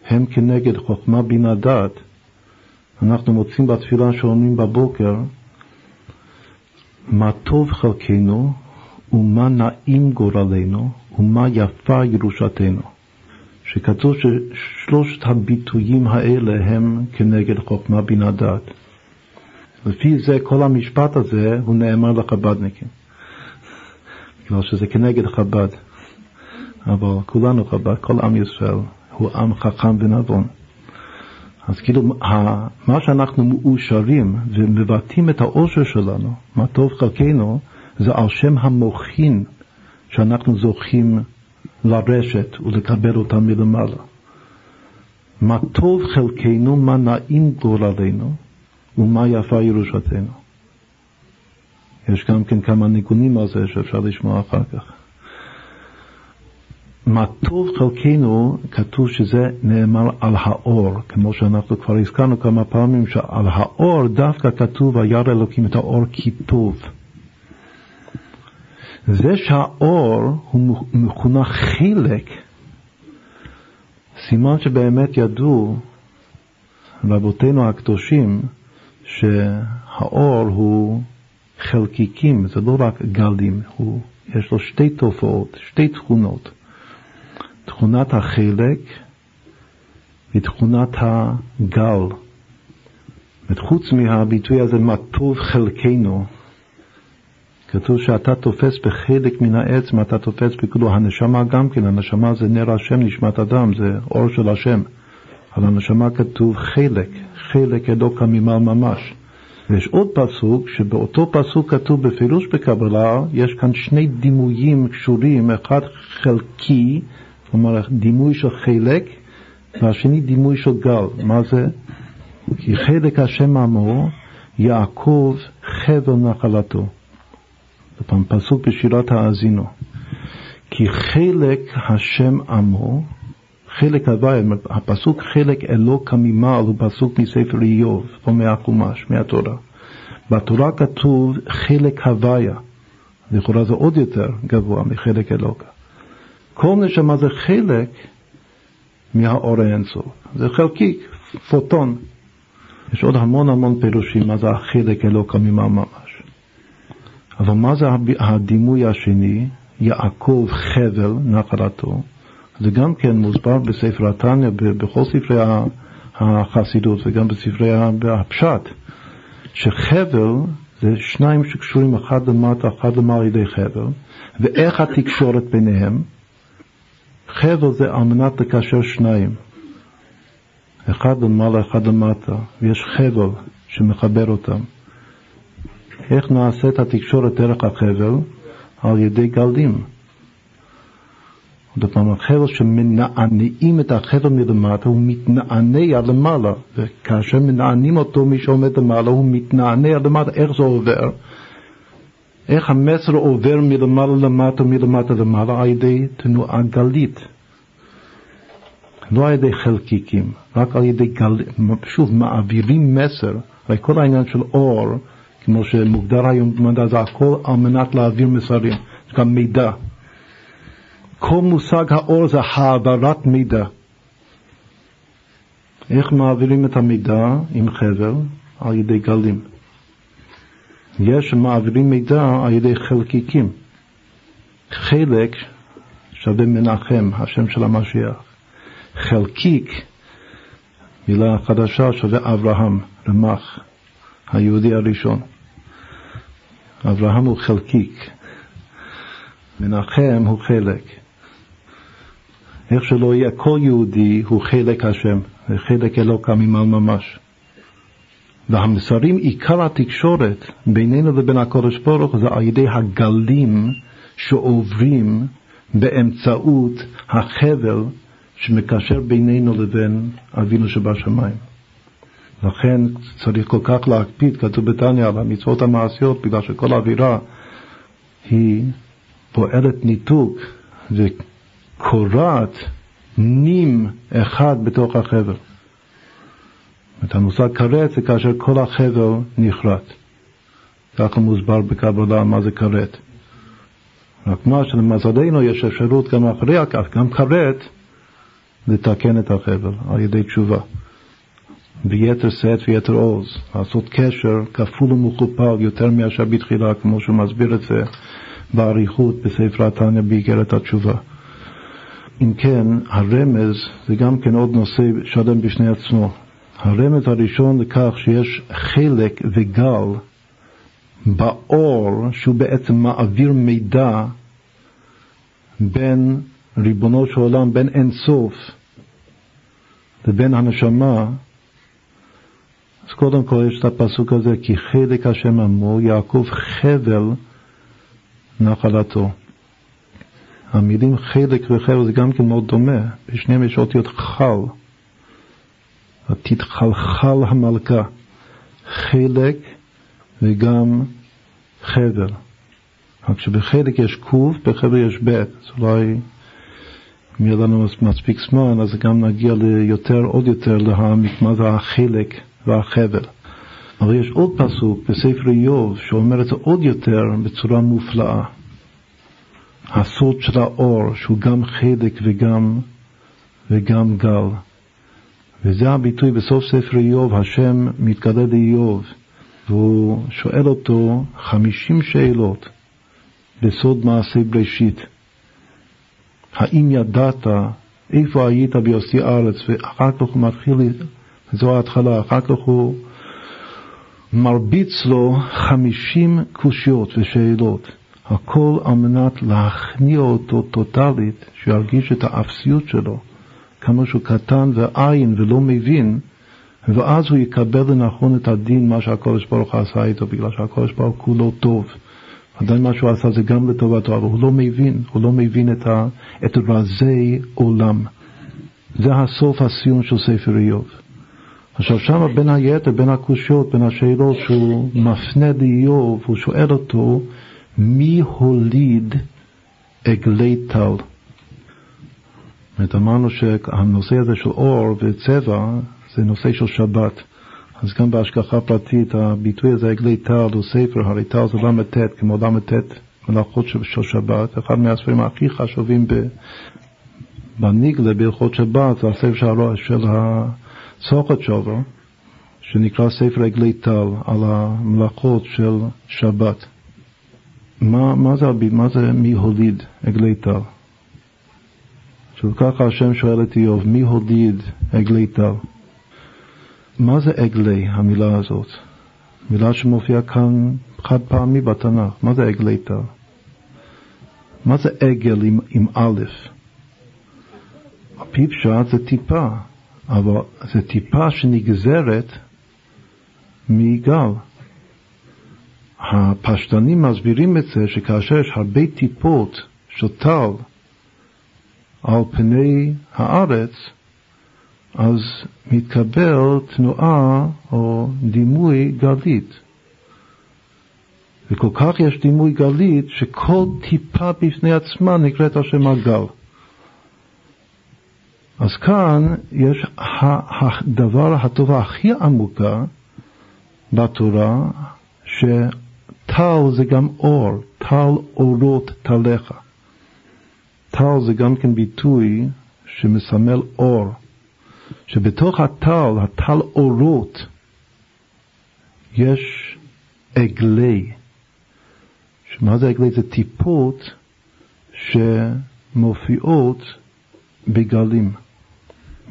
הם כנגד חוכמה בינה דעת. אנחנו מוצאים בתפילה שאומרים בבוקר, מה טוב חלקנו ומה נעים גורלנו ומה יפה ירושתנו. שכתוב ששלושת הביטויים האלה הם כנגד חוכמה בינה דעת. לפי זה כל המשפט הזה הוא נאמר לחבדניקים. בגלל שזה כנגד חב"ד. אבל כולנו חב"ד, כל עם ישראל הוא עם חכם ונבון. אז כאילו מה שאנחנו מאושרים ומבטאים את האושר שלנו, מה טוב חלקנו, זה על שם המוחין שאנחנו זוכים לרשת ולקבל אותה מלמעלה. מה טוב חלקנו, מה נעים גורלנו ומה יפה ירושתנו. יש גם כן כמה ניגונים על זה שאפשר לשמוע אחר כך. מה טוב חלקנו, כתוב שזה נאמר על האור, כמו שאנחנו כבר הזכרנו כמה פעמים, שעל האור דווקא כתוב וירא אלוקים את האור כי טוב. זה שהאור הוא מכונה חלק, סימן שבאמת ידעו רבותינו הקדושים שהאור הוא חלקיקים, זה לא רק גלים, יש לו שתי תופעות, שתי תכונות, תכונת החלק ותכונת הגל. וחוץ מהביטוי הזה מה טוב חלקנו, כתוב שאתה תופס בחלק מן העצם, אתה תופס בכלו. הנשמה גם כן, הנשמה זה נר השם, נשמת אדם, זה אור של השם. על הנשמה כתוב חלק, חלק אלוקה ממעל ממש. ויש עוד פסוק, שבאותו פסוק כתוב בפירוש בקבלה, יש כאן שני דימויים קשורים, אחד חלקי, כלומר דימוי של חלק, והשני דימוי של גל. מה זה? כי חלק השם עמו, יעקב חבל נחלתו. פעם פסוק בשירת האזינו, כי חלק השם עמו, חלק הווי, הפסוק חלק אלוקה ממעל הוא פסוק מספר איוב או מהחומש, מהתורה. בתורה כתוב חלק הוויה, לכאורה זה עוד יותר גבוה מחלק אלוקה. כל נשמה זה חלק מהאור האינסוף, זה חלקיק, פוטון. יש עוד המון המון פירושים מה זה החלק אלוקה ממעל ממש. אבל מה זה הדימוי השני, יעקב חבל נחלתו? זה גם כן מוסבר בספר התניא, בכל ספרי החסידות וגם בספרי הפשט, שחבל זה שניים שקשורים אחד למטה, אחד למעלה ידי חבל, ואיך התקשורת ביניהם? חבל זה על מנת לקשר שניים, אחד למעלה, אחד למטה, ויש חבל שמחבר אותם. איך נעשית התקשורת דרך החבל? על ידי גלים. עוד פעם, החבל שמנענעים את החבל מלמטה, הוא מתנענע עד למעלה. וכאשר מנענים אותו מי שעומד למעלה, הוא מתנענע עד למעלה. איך זה עובר? איך המסר עובר מלמעלה למטה, מלמטה למעלה? על ידי תנועה גלית. לא על ידי חלקיקים, רק על ידי גלים. שוב, מעבירים מסר. הרי כל העניין של אור, כמו שמוגדר היום במדע, זה הכל על מנת להעביר מסרים, זה גם מידע. כל מושג האור זה העברת מידע. איך מעבירים את המידע עם חבל? על ידי גלים. יש שמעבירים מידע על ידי חלקיקים. חלק שווה מנחם, השם של המשיח. חלקיק, מילה חדשה, שווה אברהם, רמח, היהודי הראשון. אברהם הוא חלקיק, מנחם הוא חלק. איך שלא יהיה, כל יהודי הוא חלק השם, חלק אלוקה ממעל ממש. והמסרים, עיקר התקשורת בינינו לבין הקדוש ברוך הוא, זה על ידי הגלים שעוברים באמצעות החבל שמקשר בינינו לבין אבינו שבשמיים. לכן צריך כל כך להקפיד, כתוב בתניא, על המצוות המעשיות, בגלל שכל האווירה היא פועלת ניתוק וקורעת נים אחד בתוך החבל. את המושג קראת זה כאשר כל החבל נחרט. ככה מוסבר בקבלה מה זה קראת. רק מה שלמזלנו יש אפשרות גם אחרי כך, גם קראת, לתקן את החבל על ידי תשובה. ביתר שאת ויתר עוז, לעשות קשר כפול ומכופל יותר מאשר בתחילה, כמו שהוא מסביר את זה בעריכות בספר התניא באיגרת התשובה. אם כן, הרמז זה גם כן עוד נושא שלם בשני עצמו. הרמז הראשון לכך שיש חלק וגל באור, שהוא בעצם מעביר מידע בין ריבונו של עולם, בין אינסוף לבין הנשמה. אז קודם כל יש את הפסוק הזה, כי חלק השם עמו, יעקב חבל נחלתו. המילים חלק וחבל זה גם כן מאוד דומה, בשניהם יש אותיות חל. תתחלחל המלכה, חלק וגם חדר. רק שבחלק יש קוף, בחבר יש בית. אז אולי אם ידענו מספיק זמן, אז גם נגיע ליותר, עוד יותר, למקמד החלק והחבר. אבל יש עוד פסוק בספר איוב שאומר את זה עוד יותר בצורה מופלאה. הסוד של האור שהוא גם חלק וגם גל. וזה הביטוי בסוף ספר איוב, השם מתגלה לאיוב והוא שואל אותו 50 שאלות בסוד מעשה בראשית. האם ידעת איפה היית ביוסי ארץ? ואחר כך הוא מתחיל, זו ההתחלה, אחר כך הוא מרביץ לו 50 קושיות ושאלות, הכל על מנת להכניע אותו טוטלית, שירגיש את האפסיות שלו, כמה שהוא קטן ועין ולא מבין, ואז הוא יקבל לנכון את הדין מה שהקודש ברוך עשה איתו, בגלל שהקודש ברוך הוא לא טוב, עדיין מה שהוא עשה זה גם לטובתו, אבל הוא לא מבין, את רזי עולם. זה הסוף הסיום של ספר איוב. עכשיו שם בין היתר, בין הקושיות, בין השאלות שהוא מפנה לאיוב, הוא שואל אותו, מי הוליד עגלי טל? אמרנו שהנושא הזה של אור וצבע זה נושא של שבת, אז גם בהשגחה פרטית הביטוי הזה עגלי טל הוא ספר, הרי טל זה למתת, כמו למתת מלאכות של שבת, אחד מהספרים הכי חשובים בניגלה בהלכות שבת, זה הספר של סוכת שובר, שנקרא ספר עגלי טל, על המלאכות של שבת. מה זה מי הוליד עגלי טל? ככה השם שואל את איוב, מי הוליד עגלי טל? מה זה עגלי, המילה הזאת? מילה שמופיעה כאן חד פעמי בתנ"ך. מה זה עגלי טל? מה זה עגל עם א'? הפיפשט זה טיפה, אבל זה טיפה שנגזרת מעיגל. הפשטנים מסבירים את זה שכאשר יש הרבה טיפות שטל על פני הארץ, אז מתקבל תנועה או דימוי גלית. וכל כך יש דימוי גלית שכל טיפה בפני עצמה נקראת השם הגל. אז כאן יש הדבר הטוב הכי עמוקה בתורה, שטל זה גם אור, טל אורות תליך. טל זה גם כן ביטוי שמסמל אור, שבתוך הטל אורות, יש עגלי. מה זה עגלי? זה טיפות שמופיעות בגלים.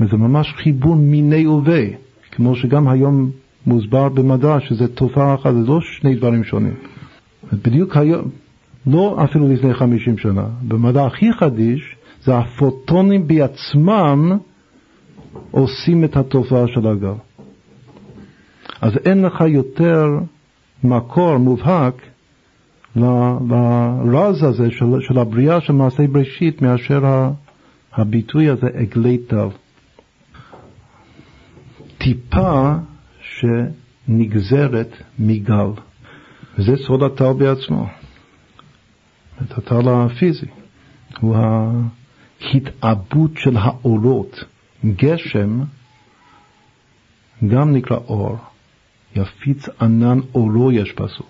וזה ממש חיבור מיני ובי, כמו שגם היום מוסבר במדע שזה תופעה אחת, זה לא שני דברים שונים. בדיוק היום, לא אפילו לפני 50 שנה, במדע הכי חדיש, זה הפוטונים בעצמם עושים את התופעה של הגל. אז אין לך יותר מקור מובהק לרז הזה של הבריאה של מעשה בראשית מאשר הביטוי הזה עגלי טל. טיפה שנגזרת מגל, וזה סוד הטל בעצמו. את הטל הפיזי הוא ההתעבות של האורות. גשם גם נקרא אור, יפיץ ענן אורו, יש פסוק.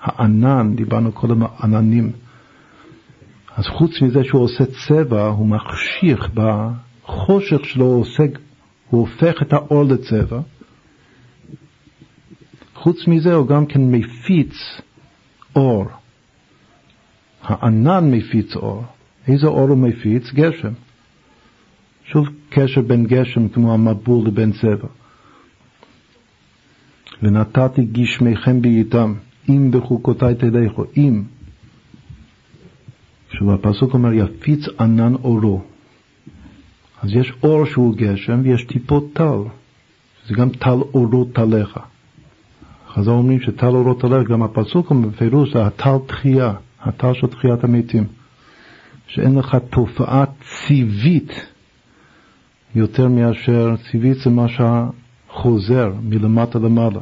הענן, דיברנו קודם על עננים, אז חוץ מזה שהוא עושה צבע, הוא מחשיך בחושך שלו, הוא הופך את האור לצבע. חוץ מזה הוא גם כן מפיץ אור. הענן מפיץ אור. איזה אור הוא מפיץ? גשם. שוב קשר בין גשם כמו המבול לבין צבע. ונתתי גשמיכם בעיתם, אם בחוקותיי תלכו, אם. שוב הפסוק אומר יפיץ ענן אורו. אז יש אור שהוא גשם ויש טיפות טל. זה גם טל אורו תליך. חז"ל אומרים שטל אורו תליך, גם הפסוק אומר בפירוש זה הטל תחייה, הטל של תחיית המתים. שאין לך תופעה ציבית יותר מאשר ציבית, זה מה שחוזר מלמטה למעלה.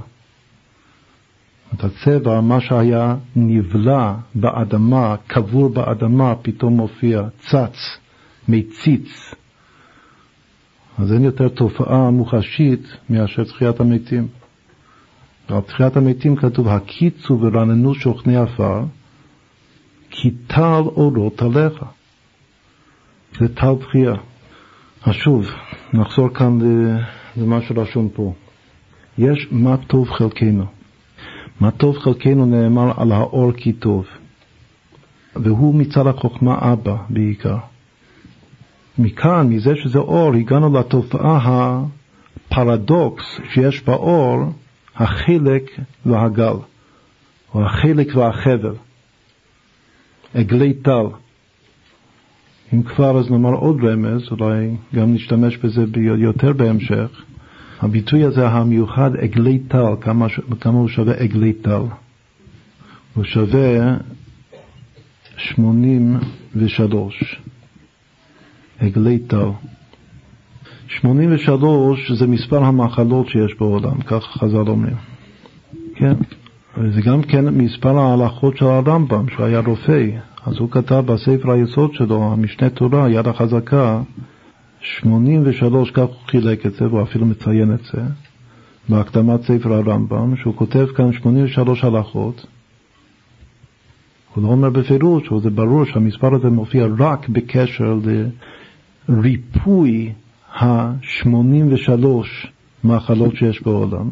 הצבע, מה שהיה נבלע באדמה, קבור באדמה, פתאום מופיע צץ, מציץ. אז אין יותר תופעה מוחשית מאשר תחיית המתים. על תחיית המתים כתוב, הקיצו ורננו שוכני עפר, כי טל אורות עליך. זה טל תחייה. אז שוב, נחזור כאן למה שרשום פה. יש מה טוב חלקנו. מה טוב חלקנו נאמר על האור כי טוב. והוא מצד החוכמה אבא בעיקר. מכאן, מזה שזה אור, הגענו לתופעה הפרדוקס שיש באור, החלק והגל, או החלק והחבר, עגלי טל. אם כבר, אז נאמר עוד רמז, אולי גם נשתמש בזה יותר בהמשך. הביטוי הזה המיוחד, עגלי טל, כמה הוא שווה עגלי טל? הוא שווה 83. עגלי טל. 83 זה מספר המחלות שיש בעולם, כך חז"ל אומרים. כן, וזה גם כן מספר ההלכות של הרמב"ם, שהיה רופא. אז הוא כתב בספר היסוד שלו, המשנה תורה, יד החזקה, 83, כך הוא חילק את זה, ואפילו מציין את זה, בהקדמת ספר הרמב"ם, שהוא כותב כאן 83 הלכות. הוא לא אומר בפירוש, זה ברור שהמספר הזה מופיע רק בקשר לריפוי ה-83 מחלות שיש בעולם,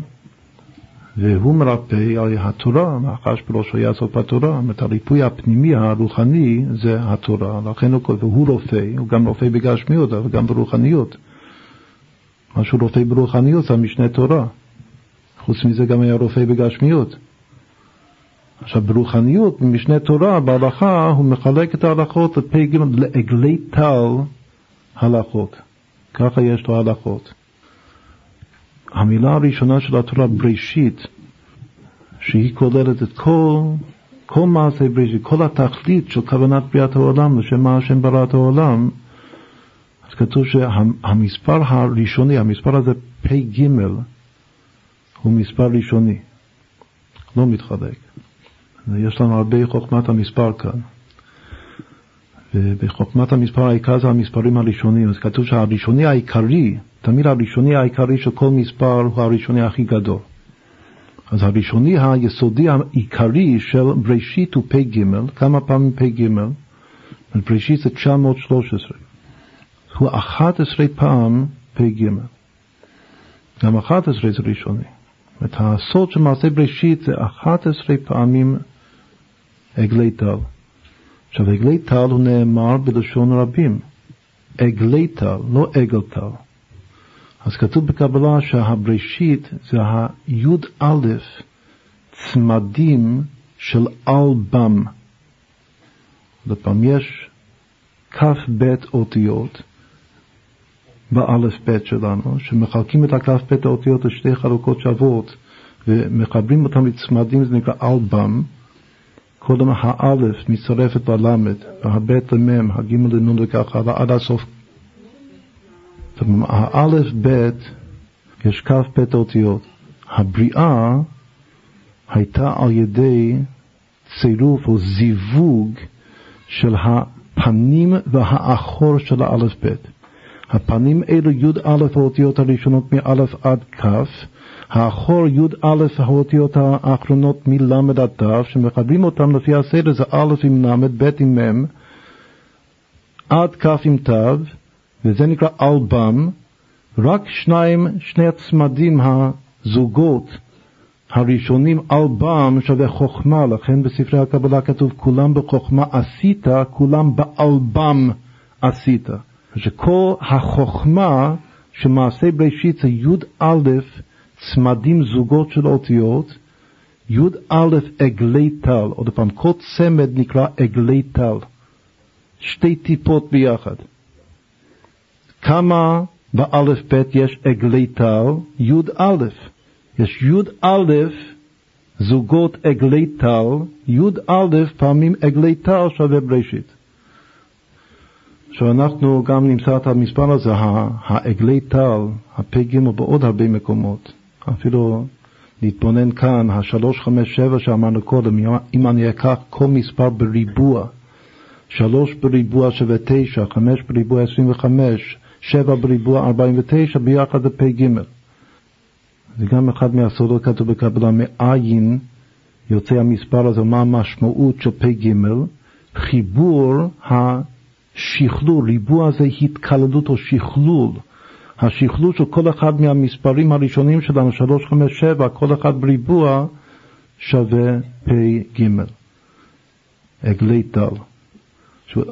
והוא מרפא על התורה, מאחר שבראשו יעסוק בתורה. את הריפוי הפנימי הרוחני זה התורה, לכן הוא רופא, הוא גם רופא בגשמיות אבל גם ברוחניות. מה שהוא רופא ברוחניות זה משנה תורה, חוץ מזה גם היה רופא בגשמיות. עכשיו ברוחניות, משנה תורה, בהלכה הוא מחלק את ההלכות לעגלי טל הלכות, ככה יש לו הלכות. המילה הראשונה של התורה, בראשית, שהיא כוללת את כל מעשה בראשית, כל התכלית של כוונת בריאת העולם, לשם מה השם ברא את העולם. אז כתוב שהמספר הראשוני, המספר הזה פי גימל, הוא מספר ראשוני, לא מתחלק. יש לנו הרבה חוכמת המספר כאן. ובחוכמת המספר העיקר זה המספרים הראשונים. אז כתוב שהראשוני העיקרי, תמיד הראשוני העיקרי של כל מספר הוא הראשוני הכי גדול. אז הראשוני היסודי העיקרי של בראשית הוא פי גימל. כמה פעמים פי גימל? בראשית זה 913. הוא 11 פעם פי גימל. גם 11 זה ראשוני. את הסוד של מעשה בראשית זה 11 פעמים עגלי טל. עכשיו עגלי טל הוא נאמר בלשון רבים, עגלי טל, לא עגל טל. אז כתוב בקבלה שהבראשית זה היוד א' צמדים של אלבם. לפעמים יש כף בית אותיות באלף בית שלנו, שמחלקים את הכף בית האותיות לשתי חלוקות שוות ומחברים אותם לצמדים, זה נקרא אלבם. קודם האלף מצטרפת ללמד, והבית למם, הגימל לנון וכך הלאה עד הסוף. האלף בית יש כף בית האותיות. הבריאה הייתה על ידי צירוף או זיווג של הפנים והאחור של האלף בית. הפנים אלו יוד אלף האותיות הראשונות מאלף עד כף, האחור יוד אלף האותיות האחרונות מלמד עד תף, שמחברים אותם לפי הסדר זה אלף עם למד, בית עם מם, עד כף עם תו, וזה נקרא אלבם. רק שני הצמדים הזוגות הראשונים אלבם שווה חוכמה, לכן בספרי הקבלה כתוב כולם בחוכמה עשית, כולם באלבם עשית. שכל החוכמה שמעשה בראשית זה י' א' צמדים זוגות של אותיות, י' א' עגלי טל. עוד פעם, כל צמד נקרא עגלי טל, שתי טיפות ביחד. כמה באלף בית יש עגלי טל? י' א'. יש י' א' זוגות עגלי טל, י' א' פעמים עגלי טל שווה בראשית. שאנחנו גם נמצא את המספר הזה, העגלי טל, הפגים, ובעוד הרבה מקומות. אפילו להתבונן כאן, ה-357 שאמרנו קודם, אם אני אקח כל מספר בריבוע, 3 בריבוע שווה 9, 5 בריבוע 25, 7 בריבוע 49, ביחד זה פי ג'. זה גם אחד מהסודות כתוב בקבלה, מאין יוצא המספר הזה, מה המשמעות של פי ג'? חיבור השכלול, ריבוע זה התקללות או שכלול, השכלול של כל אחד מהמספרים הראשונים שלנו, 357, כל אחד בריבוע שווה פי ג' עגלי טל.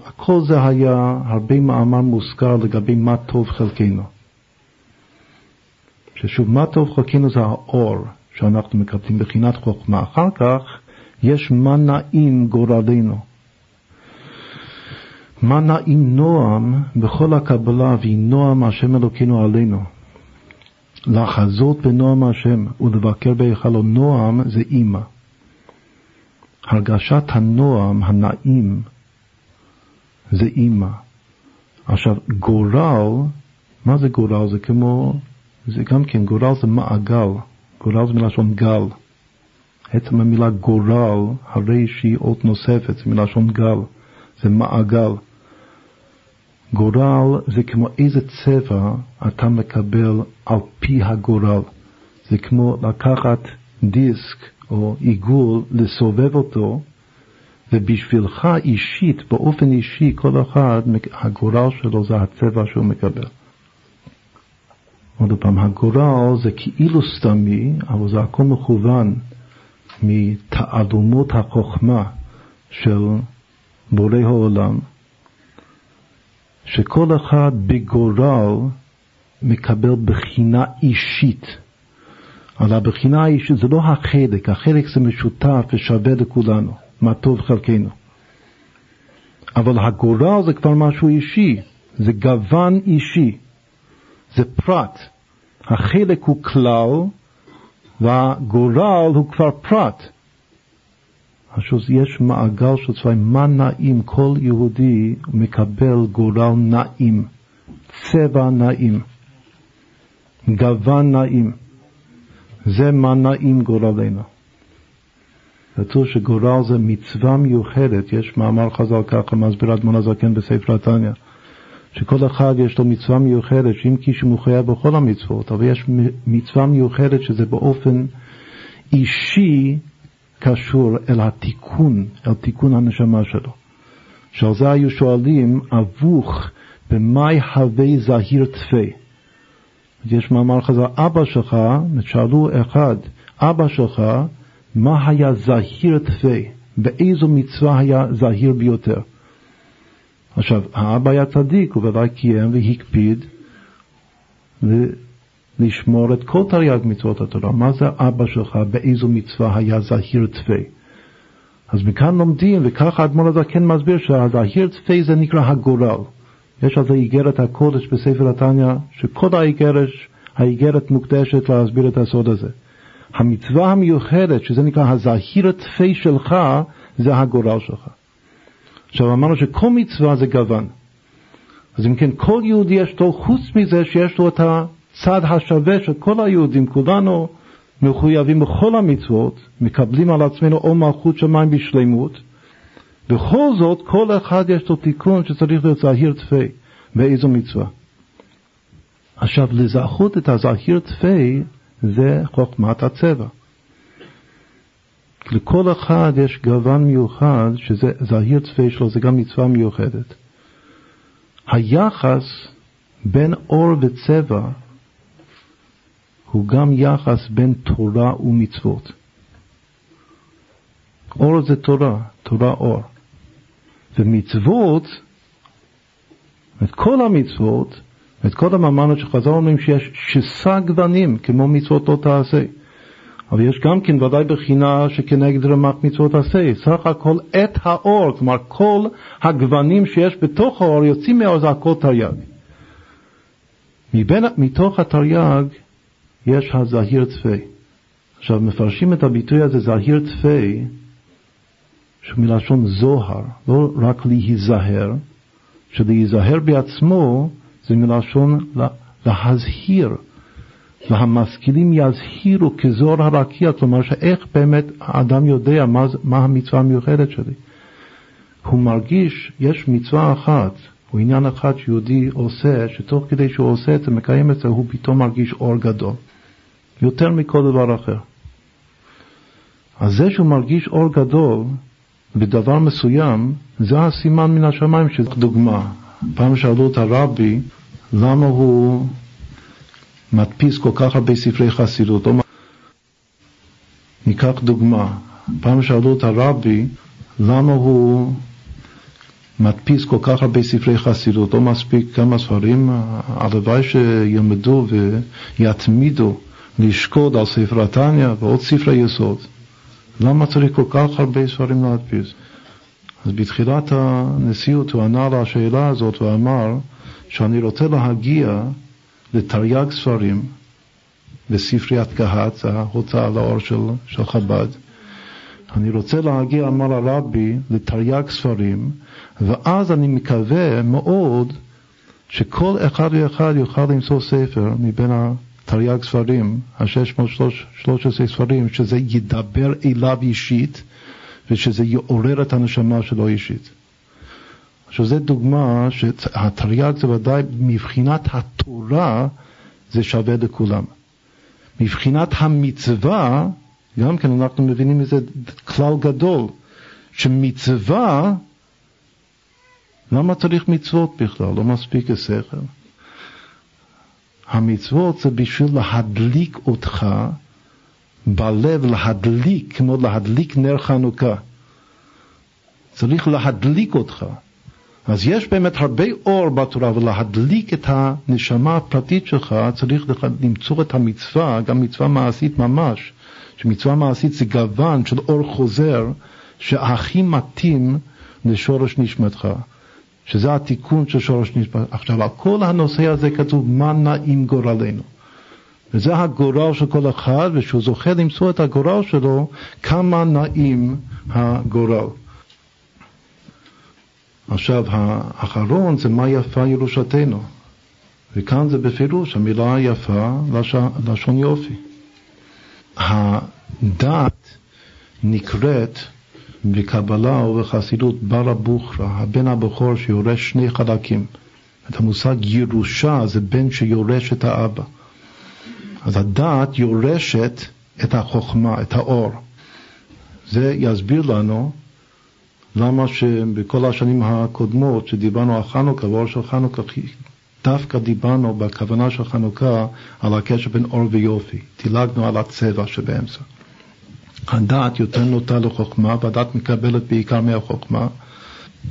הכל זה היה הרבה מאמר מוזכר לגבי מה טוב חלקנו. ששוב, מה טוב חלקנו זה האור שאנחנו מקבלים בחינת חוכמה. אחר כך יש מה נעים גורלנו. מה נעים נועם בכל הקבלה, והיא נועם השם אלוקינו עלינו. לחזות בנועם השם ולבקר בהיכלו. נועם זה אימא. הרגשת הנועם, הנעים, זה אימא. עכשיו, גורל, מה זה גורל? זה כמו, זה גם כן, גורל זה מעגל. גורל זה מלשון גל. עצם המילה גורל, הרי שהיא אות נוספת, זה מלשון גל. זה מעגל. גורל זה כמו איזה צבע אתה מקבל על פי הגורל. זה כמו לקחת דיסק או עיגול, לסובב אותו, ובשבילך אישית, באופן אישי, כל אחד, הגורל שלו זה הצבע שהוא מקבל. עוד פעם, הגורל זה כאילו סתמי, אבל זה הכל מכוון מתעלומות החוכמה של בורא העולם, שכל אחד בגורל מקבל בחינה אישית. על הבחינה האישית זה לא החלק, החלק זה משותף ושווה לכולנו, מה טוב חלקנו. אבל הגורל זה כבר משהו אישי, זה גוון אישי, זה פרט. החלק הוא כלל והגורל הוא כבר פרט. יש מעגל של צבעים, מה נעים? כל יהודי מקבל גורל נעים, צבע נעים, גוון נעים. זה מה נעים גורלנו. כתוב שגורל זה מצווה מיוחדת. יש מאמר חז"ל ככה, מסביר אדמו"ר הזקן בספר התניא, שכל אחד יש לו מצווה מיוחדת, שאם כי שמוכיח בכל המצוות, אבל יש מצווה מיוחדת שזה באופן אישי קשור אל התיקון, אל תיקון הנשמה שלו. שעל זה היו שואלים, אבוך במאי הווי זהיר תפי. יש מאמר חז"ל, אבא שלך, שאלו אחד, אבא שלך, מה היה זהיר תפי? באיזו מצווה היה זהיר ביותר? עכשיו, האבא היה צדיק, הוא בוודאי קיים והקפיד לשמור את כל תרי"ג מצוות התורה. מה זה אבא שלך? באיזו מצווה היה זהיר תפי? אז מכאן לומדים, וככה האדמו"ר הזקן מסביר שהזהיר תפי זה נקרא הגורל. יש על זה איגרת הקודש בספר התניא, שכל האיגרת מוקדשת להסביר את הסוד הזה. המצווה המיוחדת, שזה נקרא הזהיר תפי שלך, זה הגורל שלך. עכשיו אמרנו שכל מצווה זה גוון. אז אם כן, כל יהודי יש לו, חוץ מזה שיש לו את הצד השווה של כל היהודים, כולנו מחויבים בכל המצוות, מקבלים על עצמנו או מלכות שמיים בשלמות, בכל זאת כל אחד יש לו תיקון שצריך להיות זהיר תפי באיזו מצווה. עכשיו, לזהות את הזהיר תפי זה חוכמת הצבע. לכל אחד יש גוון מיוחד, שזה זהיר צפה שלו, זה גם מצווה מיוחדת. היחס בין אור וצבע הוא גם יחס בין תורה ומצוות. אור זה תורה, תורה אור. ומצוות, את כל המצוות, את כל המאמנות שחז"ל אומרים שיש 6 גוונים, כמו מצוות לא תעשה. אבל יש גם כן ודאי בחינה שכנגד רמ"ח מצוות עשה. סך הכל את האור, כלומר כל הגוונים שיש בתוך האור יוצאים מהאור, זה הכל תרי"ג. מתוך התרי"ג יש הזהיר תפי. עכשיו מפרשים את הביטוי הזה זהיר תפי, שמלשון זוהר, לא רק להיזהר, שלהיזהר בעצמו זה מלשון להזהיר. והמשכילים יזהירו כזוהר הרקיע, כלומר שאיך באמת האדם יודע מה המצווה המיוחדת שלי. הוא מרגיש, יש מצווה אחת, הוא עניין אחד שיהודי עושה, שתוך כדי שהוא עושה את זה, מקיים את זה, הוא פתאום מרגיש אור גדול. יותר מכל דבר אחר. אז זה שהוא מרגיש אור גדול בדבר מסוים, זה הסימן מן השמיים. שזה דוגמה. פעם שאלו את הרבי, למה הוא מדפיס כל כך הרבה ספרי חסידות? ניקח דוגמה. פעם שאלו את הרבי, למה הוא מדפיס כל כך הרבה ספרי חסידות? לא מספיק כמה ספרים, הלוואי שילמדו ויתמידו לשקוד על ספר התניה ועוד ספרי יסוד. למה צריך כל כך הרבה ספרים להדפיס? אז בתחילת הנשיאות הוא ענה לשאלה הזאת ואמר שאני רוצה להגיע לתרי"ג ספרים בספריית קהת, ההוצאה לאור של חב"ד. אני רוצה להגיע, אמר הרבי, לתרי"ג ספרים, ואז אני מקווה מאוד שכל אחד ואחד יוכל למצוא ספר מבין התרי"ג ספרים, 613 ספרים, שזה ידבר אליו אישית, ושזה יעורר את הנשמה שלו אישית. עכשיו זו דוגמה שהתרי"ג זה ודאי מבחינת התורה זה שווה לכולם. מבחינת המצווה, גם כן אנחנו מבינים איזה כלל גדול, שמצווה, למה צריך מצוות בכלל? לא מספיק השכל. המצוות זה בשביל להדליק אותך בלב, להדליק, כמו להדליק נר חנוכה. צריך להדליק אותך. אז יש באמת הרבה אור בתורה, ולהדליק את הנשמה הפרטית שלך, צריך למצוא את המצווה, גם מצווה מעשית ממש, שמצווה מעשית זה גוון של אור חוזר שהכי מתאים לשורש נשמתך, שזה התיקון של שורש נשמתך. עכשיו, על כל הנושא הזה כתוב מה נעים גורלנו, וזה הגורל של כל אחד, ושהוא זוכה למצוא את הגורל שלו, כמה נעים הגורל. עכשיו, האחרון זה מה יפה ירושתנו, וכאן זה בפירוש המילה יפה, לשון יופי. הדעת נקראת בקבלה ובחסידות בר הבוכרה, הבן הבכור שיורש שני חלקים. את המושג ירושה זה בן שיורש את האבא. אז הדעת יורשת את החוכמה, את האור. זה יסביר לנו למה שבכל השנים הקודמות שדיברנו על חנוכה ואור של חנוכה, דווקא דיברנו בכוונה של חנוכה על הקשר בין אור ויופי. דילגנו על הצבע שבאמצע. הדעת יותר נוטה לחוכמה, והדעת מקבלת בעיקר מהחוכמה.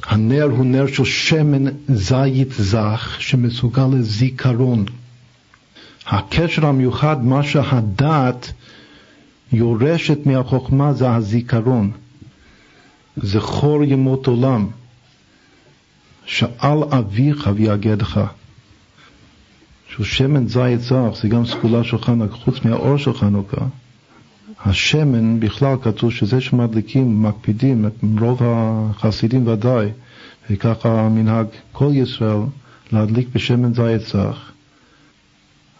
הנר הוא נר של שמן זית זך שמסוגל לזיכרון. הקשר המיוחד, מה שהדעת יורשת מהחוכמה, זה הזיכרון. זכור ימות עולם. שאל אביך ויגדך. ששמן זית זך זה גם סגולה של חנוכה, חוץ מהאור של חנוכה. השמן בכלל כתוב שזה שמדליקים, מקפידים, רוב החסידים ודאי, וככה מנהג כל ישראל, להדליק בשמן זית זך.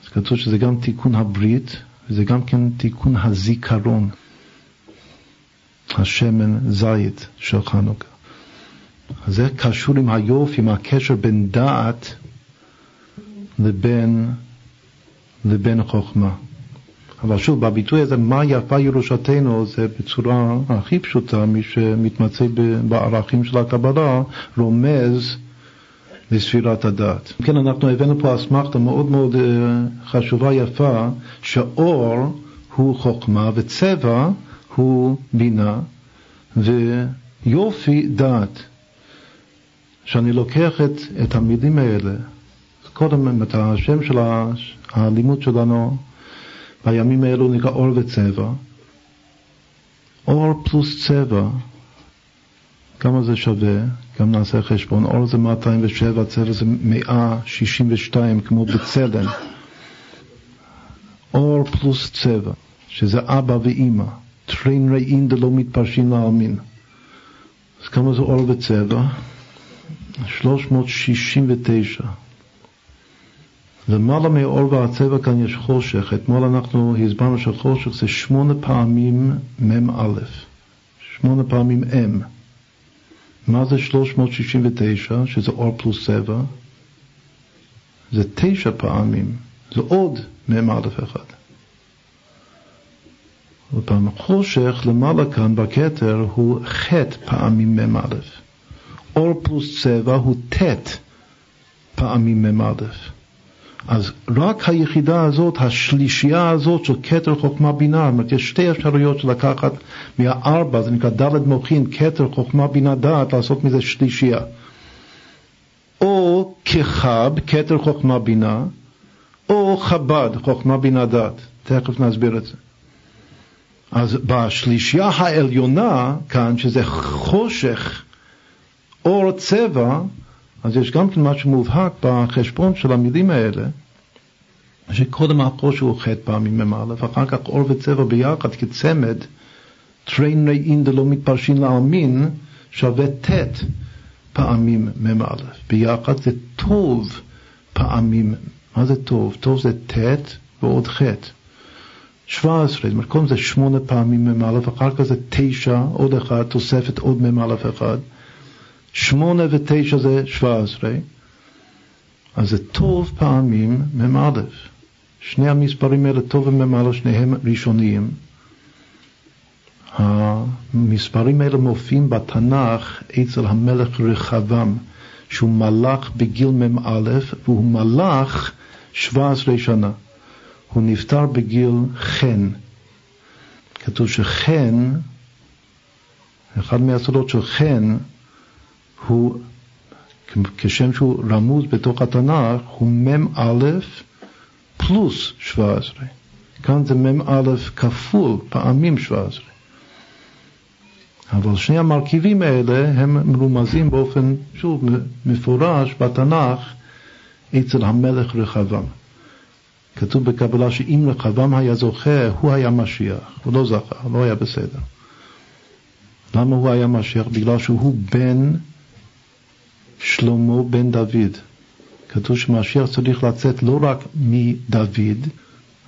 אז כתוב שזה גם תיקון הברית, וזה גם כן תיקון הזיכרון. השמן זית של חנוכה. אז זה קשור עם היופי, עם הקשר בין דעת לבין חוכמה. אבל שוב, בביטוי הזה, מה יפה ירושתנו, זה בצורה הכי פשוטה, מי שמתמצא בערכים של הקבלה, רומז לספירת הדעת. כן, אנחנו הבאנו פה אסמכתא מאוד מאוד חשובה, יפה, שאור הוא חוכמה, וצבע הוא בינה, ויופי דעת. שאני לוקח את המילים האלה, קודם את השם של הלימוד שלנו, בימים האלו נקרא אור וצבע. אור פלוס צבע, כמה זה שווה? גם נעשה חשבון. אור זה 207, צבע זה 162, כמו בצלם. אור פלוס צבע, שזה אבא ואמא. טרין רעין דלא מתפרשין לעלמין. אז כמה זה אור וצבע? 369. למעלה מאור והצבע כאן יש חושך. אתמול אנחנו הסברנו שחושך זה 8 פעמים מם א', 8 פעמים אם. מה זה 369, שזה אור פלוס צבע? זה 9 פעמים, זה עוד מם א' אחד. ופעם חושך למעלה כאן בכתר הוא ח' פעמים מם א'. אור פלוס צבע הוא ת' פעמים מם א'. אז רק היחידה הזאת, השלישייה הזאת של כתר חוכמה בינה, זאת אומרת, יש 2 אפשרויות של לקחת מה4, זה נקרא ד' מוחין, כתר חוכמה בינה דעת, לעשות מזה שלישייה. או כחב, כתר חוכמה בינה, או חב"ד, חוכמה בינה דעת. תכף נסביר את זה. אז בשלישייה העליונה כאן, שזה חושך, אור צבע, אז יש גם כן משהו מובהק בחשבון של המילים האלה, שקודם החושך הוא חד פעמים ממעלה, ואחר כך אור וצבע ביחד כצמד, טרין רעין דלא מתפרשין לעלמין, שווה תת פעמים ממעלה. ביחד זה טוב פעמים, מה זה טוב? טוב זה תת ועוד חד. 17, זאת אומרת, קודם זה 8 פעמים ממעלה, ואחר כך זה 9, עוד אחד, תוספת עוד ממעלה אחד. 8 ו-9 זה 17, אז זה טוב פעמים ממעלה. שני המספרים האלה, טוב וממעלה, שניהם ראשוניים. המספרים האלה מופיעים בתנ"ך אצל המלך רחבעם, שהוא מלך בגיל ממעלה, והוא מלך 17 שנה. הוא נפטר בגיל חן. כתוב שחן, אחד מהסודות של חן, הוא, כשם שהוא רמוז בתוך התנ"ך, הוא מם א' פלוס 17. כאן זה מם א' כפול פעמים 17. אבל שני המרכיבים האלה הם מרומזים באופן, שוב, מפורש בתנ"ך אצל המלך רחבעם. כתוב בקבלה שאם רחבעם היה זוכה, הוא היה משיח. הוא לא זכה, הוא לא היה בסדר. למה הוא היה משיח? בגלל שהוא בן שלמה בן דוד. כתוב שמשיח צריך לצאת לא רק מדוד,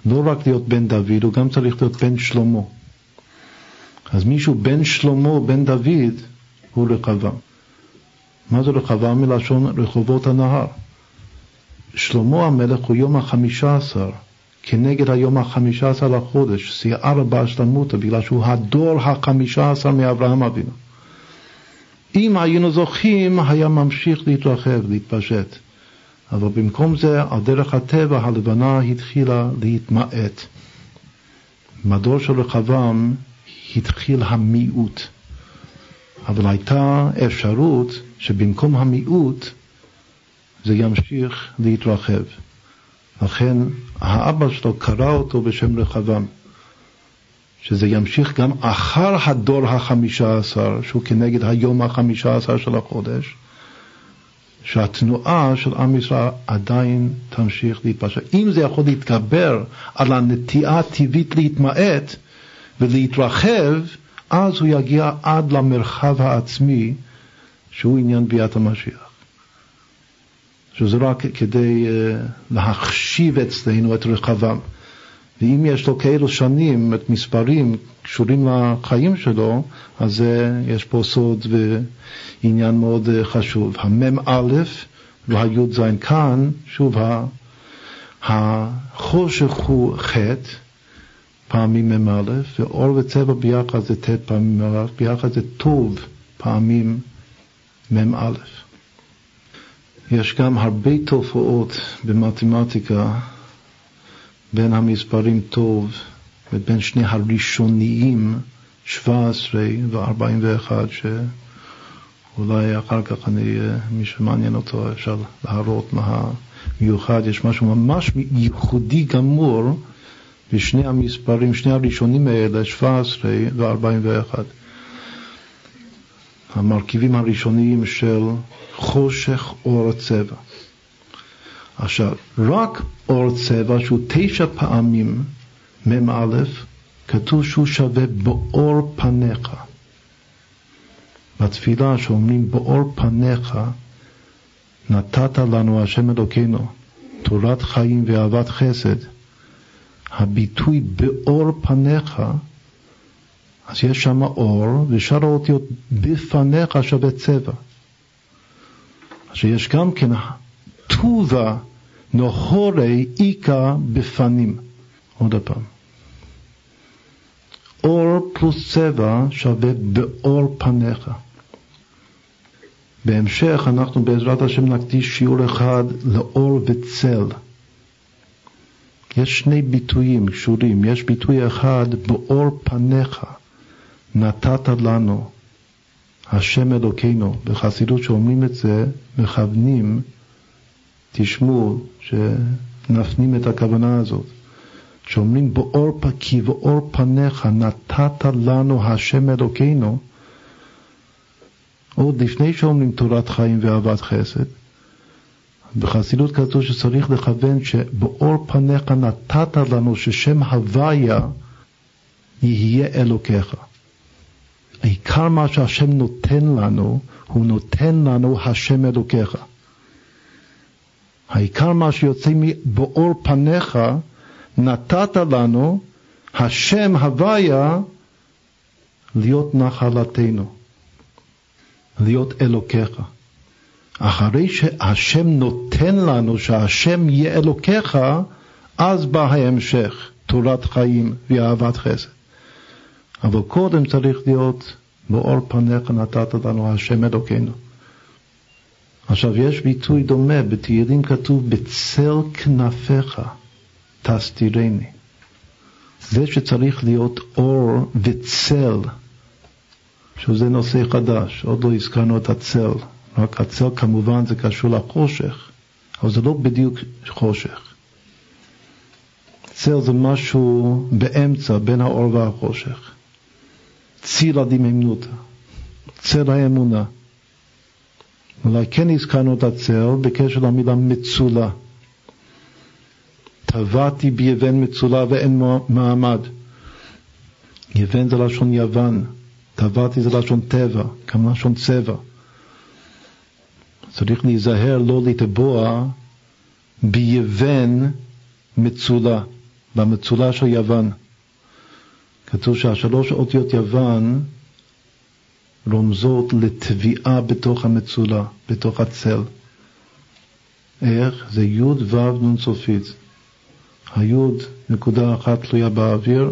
לא רק להיות בן דוד, הוא גם צריך להיות בן שלמה. אז מישהו בן שלמה בן דוד הוא רחבעם. מה זה רחבעם? מלשון רחובות הנהר. שלמה המלך הוא יום ה-15, כנגד היום ה-15 לחודש, שיער בהשתלמותא, בגלל שהוא הדור ה-15 מאברהם אבינו. אם היינו זוכים, היה ממשיך להתרחב, להתפשט. אבל במקום זה, על דרך הטבע, הלבנה התחילה להתמעט. מדור של רחבעם התחיל המיעוט. אבל הייתה אפשרות שבמקום המיעוט, זה ימשיך להתרחב. לכן האבא שלו קרא אותו בשם רחבעם, שזה ימשיך גם אחר הדור ה-15, שהוא כנגד היום ה-15 של החודש, שהתנועה של עם ישראל עדיין תמשיך להתפשט. אם זה יכול להתגבר על הנטייה הטבעית להתמעט ולהתרחב, אז הוא יגיע עד למרחב העצמי, שהוא עניין ביאת המשיח. שזה רק כדי להחשיב אצלנו את רחבעם. ואם יש לו כאלו שנים, את מספרים קשורים לחיים שלו, אז יש פה סוד ועניין מאוד חשוב. המם א' והיוד זין כאן, שוב, החושך הוא ח' פעמים מם א', ואור וצבע ביחד זה ת' פעמים מם א', ביחד זה טוב פעמים מם א'. יש גם הרבה תופעות במתמטיקה בין המספרים טוב ובין שני הראשוניים 17 ו-41 שאולי אחר כך מי שמעניין אותו אפשר להראות מה המיוחד. יש משהו ממש ייחודי גמור בשני המספרים, שני הראשונים האלה 17 ו-41. המרכיבים הראשוניים של חושך, אור, צבע. עכשיו, רק אור צבע שהוא 9 פעמים מם א', כתוב שהוא שווה באור פניך. בתפילה שאומרים באור פניך נתת לנו השם אלוקינו, תורת חיים ואהבת חסד, הביטוי באור פניך, אז יש שם אור, ושאר האותיות בפניך שווה צבע. אז יש גם כן טובה נוחורי איקה בפנים. עוד הפעם. אור פלוס צבע שווה באור פניך. בהמשך אנחנו בעזרת השם נקדיש שיעור אחד לאור וצל. יש שני ביטויים קשורים. יש ביטוי אחד באור פניך נתת לנו השם אלוקינו. בחסידות שאומרים את זה מכוונים, תשמעו שנפנים את הכוונה הזאת, שאומרים באור פקי ואור פניך נתת לנו השם אלוקינו, עוד לפני שאומרים תורת חיים ואהבת חסד. בחסידות כתוב שצריך לכוון שבאור פניך נתת לנו, ששם הוויה יהיה אלוקיך. העיקר מה שהשם נותן לנו, הוא נותן לנו השם אלוקיך. העיקר מה שיוצא מבאור פניך נתת לנו השם הוויה להיות נחלתנו, להיות אלוקיך. אחרי שהשם נותן לנו שהשם יהיה אלוקיך, אז בא ההמשך, תורת חיים ואהבת חסד. אבל קודם צריך להיות באור פניך נתת לנו השם אלוקינו. עכשיו יש ביטוי דומה, בתהילים כתוב בצל כנפיך תסתירני. זה שצריך להיות אור וצל, שזה נושא חדש, עוד לא הזכרנו את הצל. רק הצל כמובן זה קשור לחושך, אבל זה לא בדיוק חושך. צל זה משהו באמצע בין האור והחושך. צל הדמיונות, צל האמונה. אולי כן הזכרנו את הצל בקשר למילה מצולה. טבעתי ביבן מצולה ואין מעמד. יבן זה לשון יוון, טבעתי זה לשון טבע, גם לשון צבע. צריך להיזהר לא לטבוע ביבן מצולה, במצולה של יוון. כתוב שהשלוש אותיות יוון רומזות לטביעה בתוך המצולה, בתוך הצל. איך? זה י' ו' נ' סופית. היוד נקודה אחת תלויה באוויר,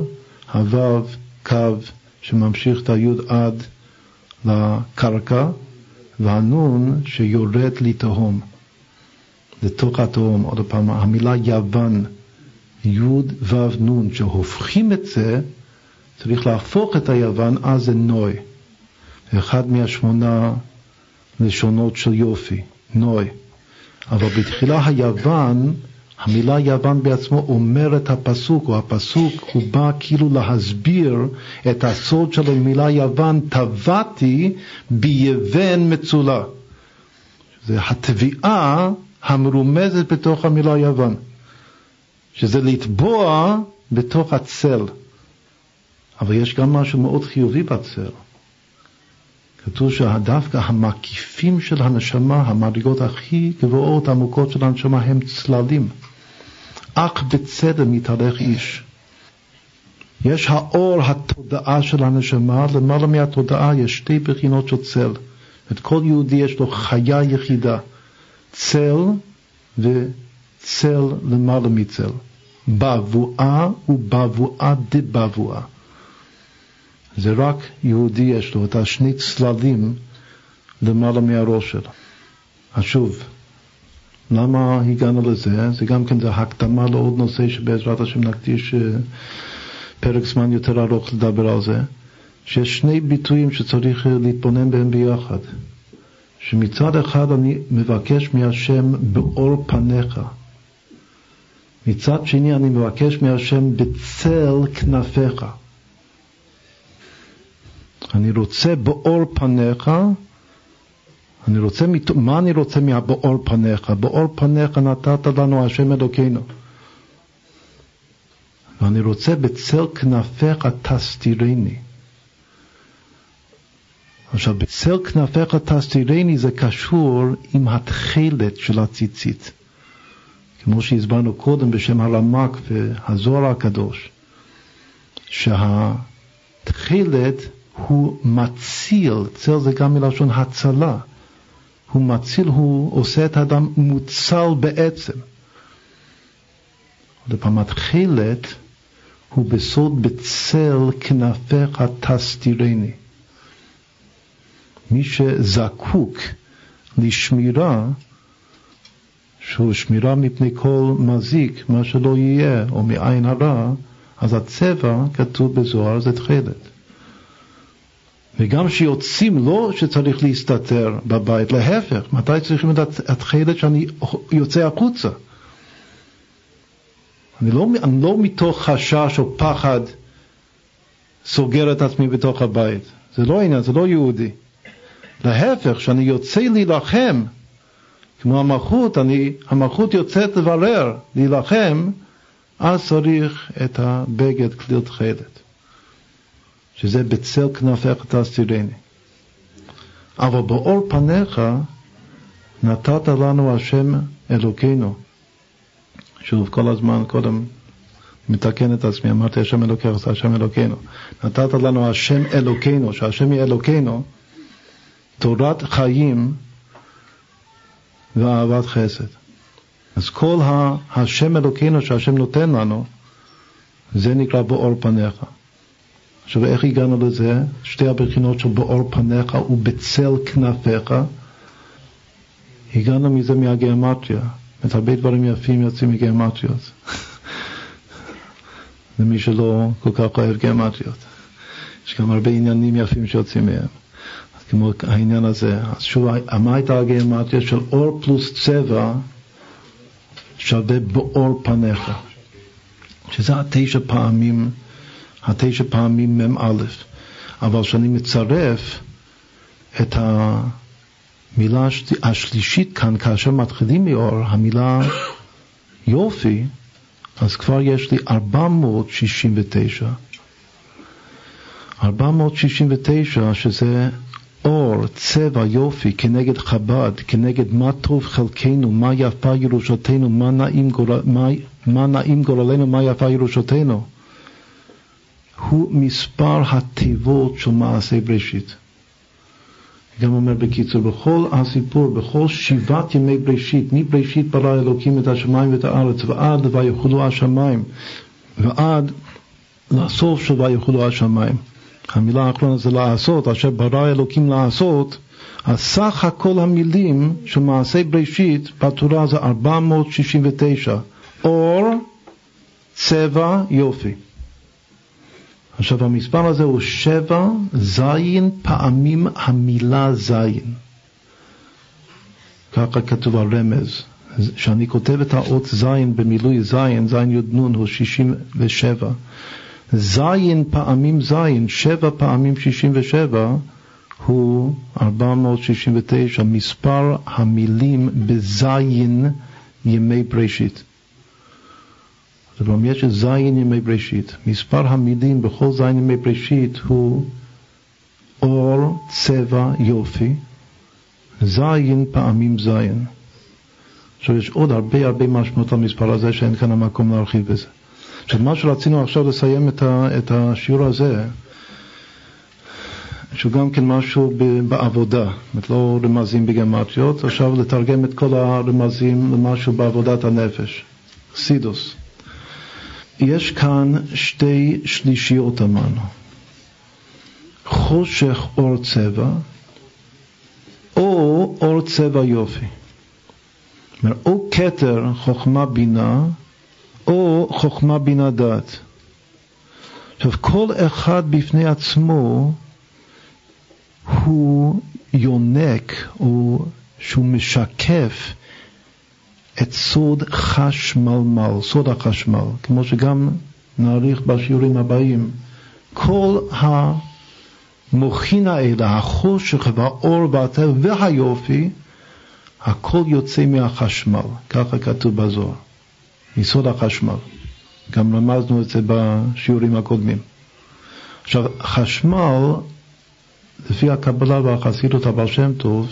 הוו קו שממשיך את היוד עד לקרקע, והנון שיורד לתהום, לתוך התהום. עוד פעם, המילה יוון, יוד וו נון, שהופכים את זה, צריך להפוך את היוון, אז זה נוי. אחד מה8 לשונות של יופי, נוי. אבל בתחילה היוון, המילה יוון בעצמו אומר את הפסוק, או הפסוק הוא בא כאילו להסביר את הסוד של המילה יוון, טבעתי ביבן מצולה. זה התביעה המרומזת בתוך המילה יוון, שזה לטבוע בתוך הצל. אבל יש גם משהו מאוד חיובי בצל. כתוב שדווקא המקיפים של הנשמה, המדרגות הכי גבוהות, עמוקות של הנשמה, הם צללים. אך בצלם מתהלך איש. יש האור, התודעה של הנשמה, למעלה מהתודעה יש שתי בחינות של צל. את כל יהודי יש לו חיה יחידה, צל וצל למעלה מצל. בבואה ובבואה דבבואה. זה רק יהודי יש לו את השני צללים למעלה מהראש שלו. אז שוב, למה הגענו לזה? זה גם כן זה הקדמה לעוד נושא שבעזרת השם נקדיש פרק זמן יותר ארוך לדבר על זה, שיש שני ביטויים שצריך להתבונן בהם ביחד. שמצד אחד אני מבקש מהשם באור פניך, מצד שני אני מבקש מהשם בצל כנפיך. אני רוצה באור פניך, אני רוצה, מה אני רוצה מהבאור פניך? באור פניך נתת לנו השם אלוקינו. ואני רוצה בצל כנפיך תסתירני. עכשיו, בצל כנפיך תסתירני זה קשור עם התכלת של הציצית. כמו שהסברנו קודם בשם הרמק והזוהר הקדוש, שהתחילת הוא מציל, צל זה גם מלשון הצלה, הוא מציל, הוא עושה את האדם מוצל בעצם. לפעמים התחילת הוא בסוד בצל כנפך התסתירני. מי שזקוק לשמירה, שהוא שמירה מפני כל מזיק, מה שלא יהיה, או מעין הרע, אז הצבע כתוב בזוהר זה תחילת. וגם שיוצאים, לא שצריך להסתתר בבית, להפך, מתי צריכים את התחילת שאני יוצא החוצה? אני לא מתוך חשש או פחד סוגר את עצמי בתוך הבית. זה לא עניין, זה לא יהודי. להפך, שאני יוצא להילחם, כמו המלכות, המלכות יוצאת לברר, להילחם, אז צריך את הבגד כליל תחילת. שזה בצל כנפך תסתירני. אבל באור פניך נתת לנו השם אלוקינו. שוב, כל הזמן, קודם, מתקן את עצמי, אמרתי, השם אלוקינו, זה השם אלוקינו. נתת לנו השם אלוקינו, שהשם היא אלוקינו, תורת חיים ואהבת חסד. אז כל השם אלוקינו שהשם נותן לנו, זה נקרא באור פניך. עכשיו, איך הגענו לזה? שתי הבחינות של באור פניך ובצל כנפיך, הגענו מזה מהגיאומטריה. את הרבה דברים יפים יוצאים מגיאומטריות. למי שלא כל כך אוהב גיאומטריות. יש גם הרבה עניינים יפים שיוצאים מהם. אז כמו העניין הזה, אז שוב, מה הייתה הגיאומטריה של אור פלוס צבע שווה באור פניך. שזה התשע פעמים מם א', אבל שאני מצרף את המילה השלישית כאן, כאשר מתחילים מאור, המילה יופי, אז כבר יש לי 469. 469 שזה אור, צבע, יופי, כנגד חב"ד, כנגד מה טוב חלקנו, מה יפה ירושתנו, מה נעים גורלנו, מה יפה ירושתנו. הוא מספר התיבות של מעשה בראשית. גם אומר בקיצור, בכל הסיפור, בכל 7 ימי בראשית, מבראשית ברא אלוקים את השמיים ואת הארץ, ועד ויחולו השמיים, ועד לסוף של ויחולו השמיים. המילה האחרונה זה לעשות, אשר ברא אלוקים לעשות, אז סך הכל המילים של מעשה בראשית בתורה זה 469. אור, צבע, יופי. עכשיו המספר הזה הוא 7 פעמים המילה זין. ככה כתוב הרמז. כשאני כותב את האות זין במילוי זין, זין יודנון הוא 67. זין פעמים זין, 7 פעמים 67, הוא 469, מספר המילים בזין ימי בראשית. זאת אומרת שזין ימי בראשית, מספר המילים בכל זין ימי בראשית הוא אור, צבע, יופי, זין פעמים זין. עכשיו יש עוד הרבה משמעות למספר הזה שאין כאן המקום להרחיב בזה. עכשיו מה שרצינו עכשיו לסיים את השיעור הזה, שהוא גם כן משהו בעבודה, לא רמזים בגיאומטריות, עכשיו לתרגם את כל הרמזים למשהו בעבודת הנפש, חסידוס. יש כאן 2/3 אמרנו. חושך אור צבע, או אור צבע יופי. או כתר חוכמה בינה, או חוכמה בינה דעת. עכשיו כל אחד בפני עצמו הוא יונק, או שהוא משקף את סוד חשמלמל, סוד החשמל, כמו שגם נעריך בשיעורים הבאים. כל המוחין האלה, החושך והאור והטבע והיופי, הכל יוצא מהחשמל, ככה כתוב בזוהר, מסוד החשמל. גם רמזנו את זה בשיעורים הקודמים. עכשיו, חשמל, לפי הקבלה והחסידות הבעל שם טוב,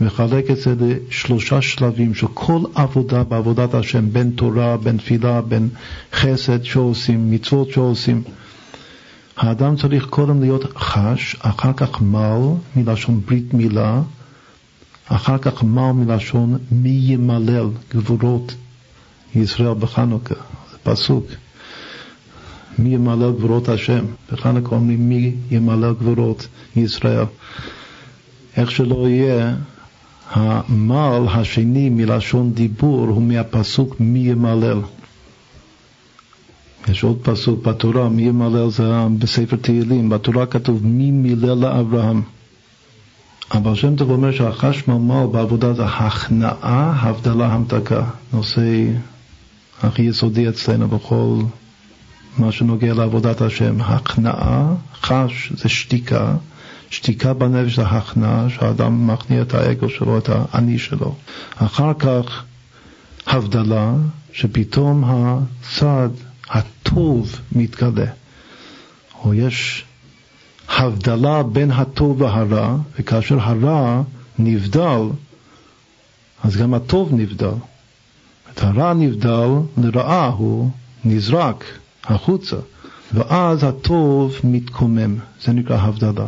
מחלק את זה לשלושה שלבים, שכל עבודה בעבודת השם, בין תורה, בין תפילה, בין חסד שעושים, מצוות שעושים, האדם צריך קודם להיות חש, אחר כך מל, מלשון ברית מילה, אחר כך מל מלשון מי ימלל, גבורות ישראל בחנוכה, זה פסוק. מי ימלל גבורות השם, בחנוכה אומרים מי ימלל גבורות ישראל. איך שלא יהיה, המל השני מלשון דיבור הוא מהפסוק מי ימלל. יש עוד פסוק בתורה, מי ימלל זה בספר תהילים, בתורה כתוב מי מילל לאברהם. אבל השם טוב אומר שהחשמל בעבודה זה הכנעה, הבדלה, המתקה, נושא הכי יסודי אצלנו בכל מה שנוגע לעבודת השם. הכנעה, חש זה שתיקה, שתיקה בנפש זה הכנעה, שהאדם מכניע את האגו שלו, את האני שלו. אחר כך הבדלה, שפתאום הצד הטוב מתגלה, או יש הבדלה בין הטוב והרע, וכאשר הרע נבדל אז גם הטוב נבדל. את הרע נבדל לרעה, הוא נזרק החוצה, ואז הטוב מתקומם, זה נקרא הבדלה.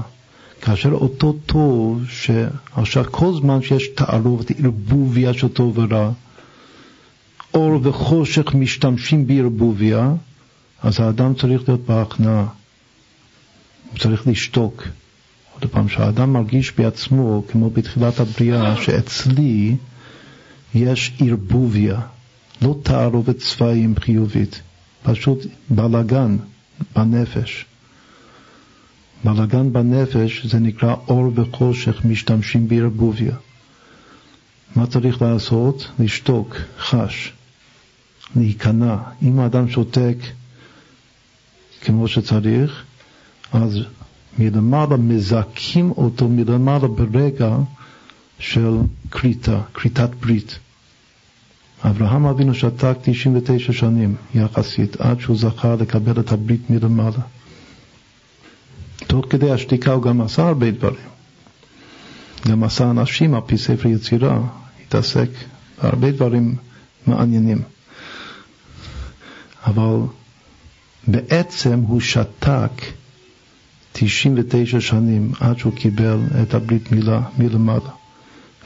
כאשר אותו טוב, שעכשיו כל זמן שיש תערוב, ערבוביה של טוב ורע, אור וחושך משתמשים בערבוביה, אז האדם צריך להיות בהכנעה, הוא צריך לשתוק. עוד פעם, שהאדם מרגיש בעצמו כמו בתחילת הבריאה, שאצלי יש ערבוביה, לא תערובת צבעים חיובית, פשוט בלגן בנפש. בלגן בנפש זה נקרא אור וחושך משתמשים בערבוביה. מה צריך לעשות? לשתוק, חש, להיכנע. אם האדם שותק כמו שצריך, אז מלמעלה מזקים אותו, מלמעלה ברגע של קריטה, קריטת ברית. אברהם אבינו שתק 99 שנים יחסית, עד שהוא זכה לקבל את הברית מלמעלה. תוך כדי השתיקה הוא גם עשה הרבה דברים. גם עשה אנשים, על פי ספר יצירה, התעסק בהרבה דברים מעניינים. אבל בעצם הוא שתק 99 שנים עד שהוא קיבל את הברית מילה מלמעלה,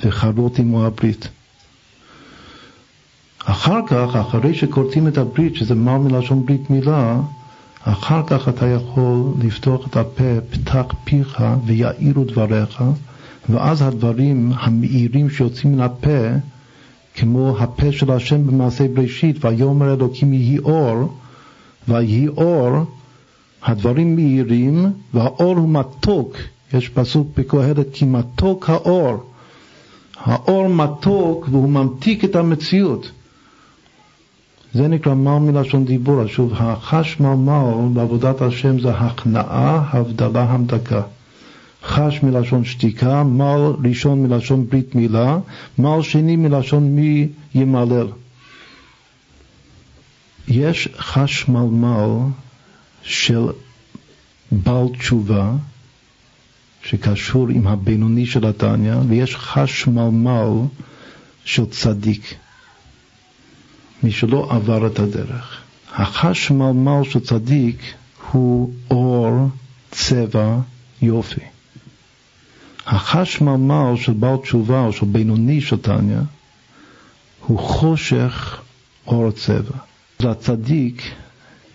וחרות עמו הברית. אחר כך, אחרי שכורתים את הברית, שזה מה מלשון ברית מילה, אחר כך אתה יכול לפתוח את הפה, פתח פיך ויעירו דבריך, ואז הדברים המאירים שיוצאים מן הפה, כמו הפה של השם במעשה בראשית, ויאמר אלוקים יהי אור, ויהי אור, הדברים מאירים, והאור הוא מתוק. יש פסוק בקהלת, כי מתוק האור. האור מתוק והוא ממתיק את המציאות. זה נקרא מל מלשון דיבור. שוב, החשמל בעבודת השם זה הכנעה, הבדלה, המתקה. חש מלשון שתיקה, מל ראשון מלשון ברית מילה, מל שני מלשון מי ימלל. יש חשמלמל של בעל תשובה שקשור עם הבינוני של התניה, ויש חשמלמל של צדיק, מי שלא עבר את הדרך. החשמלמל של צדיק הוא אור, צבע, יופי. החשמלמל של בעל תשובה או של בינוני של תניה הוא חושך, אור, צבע. לצדיק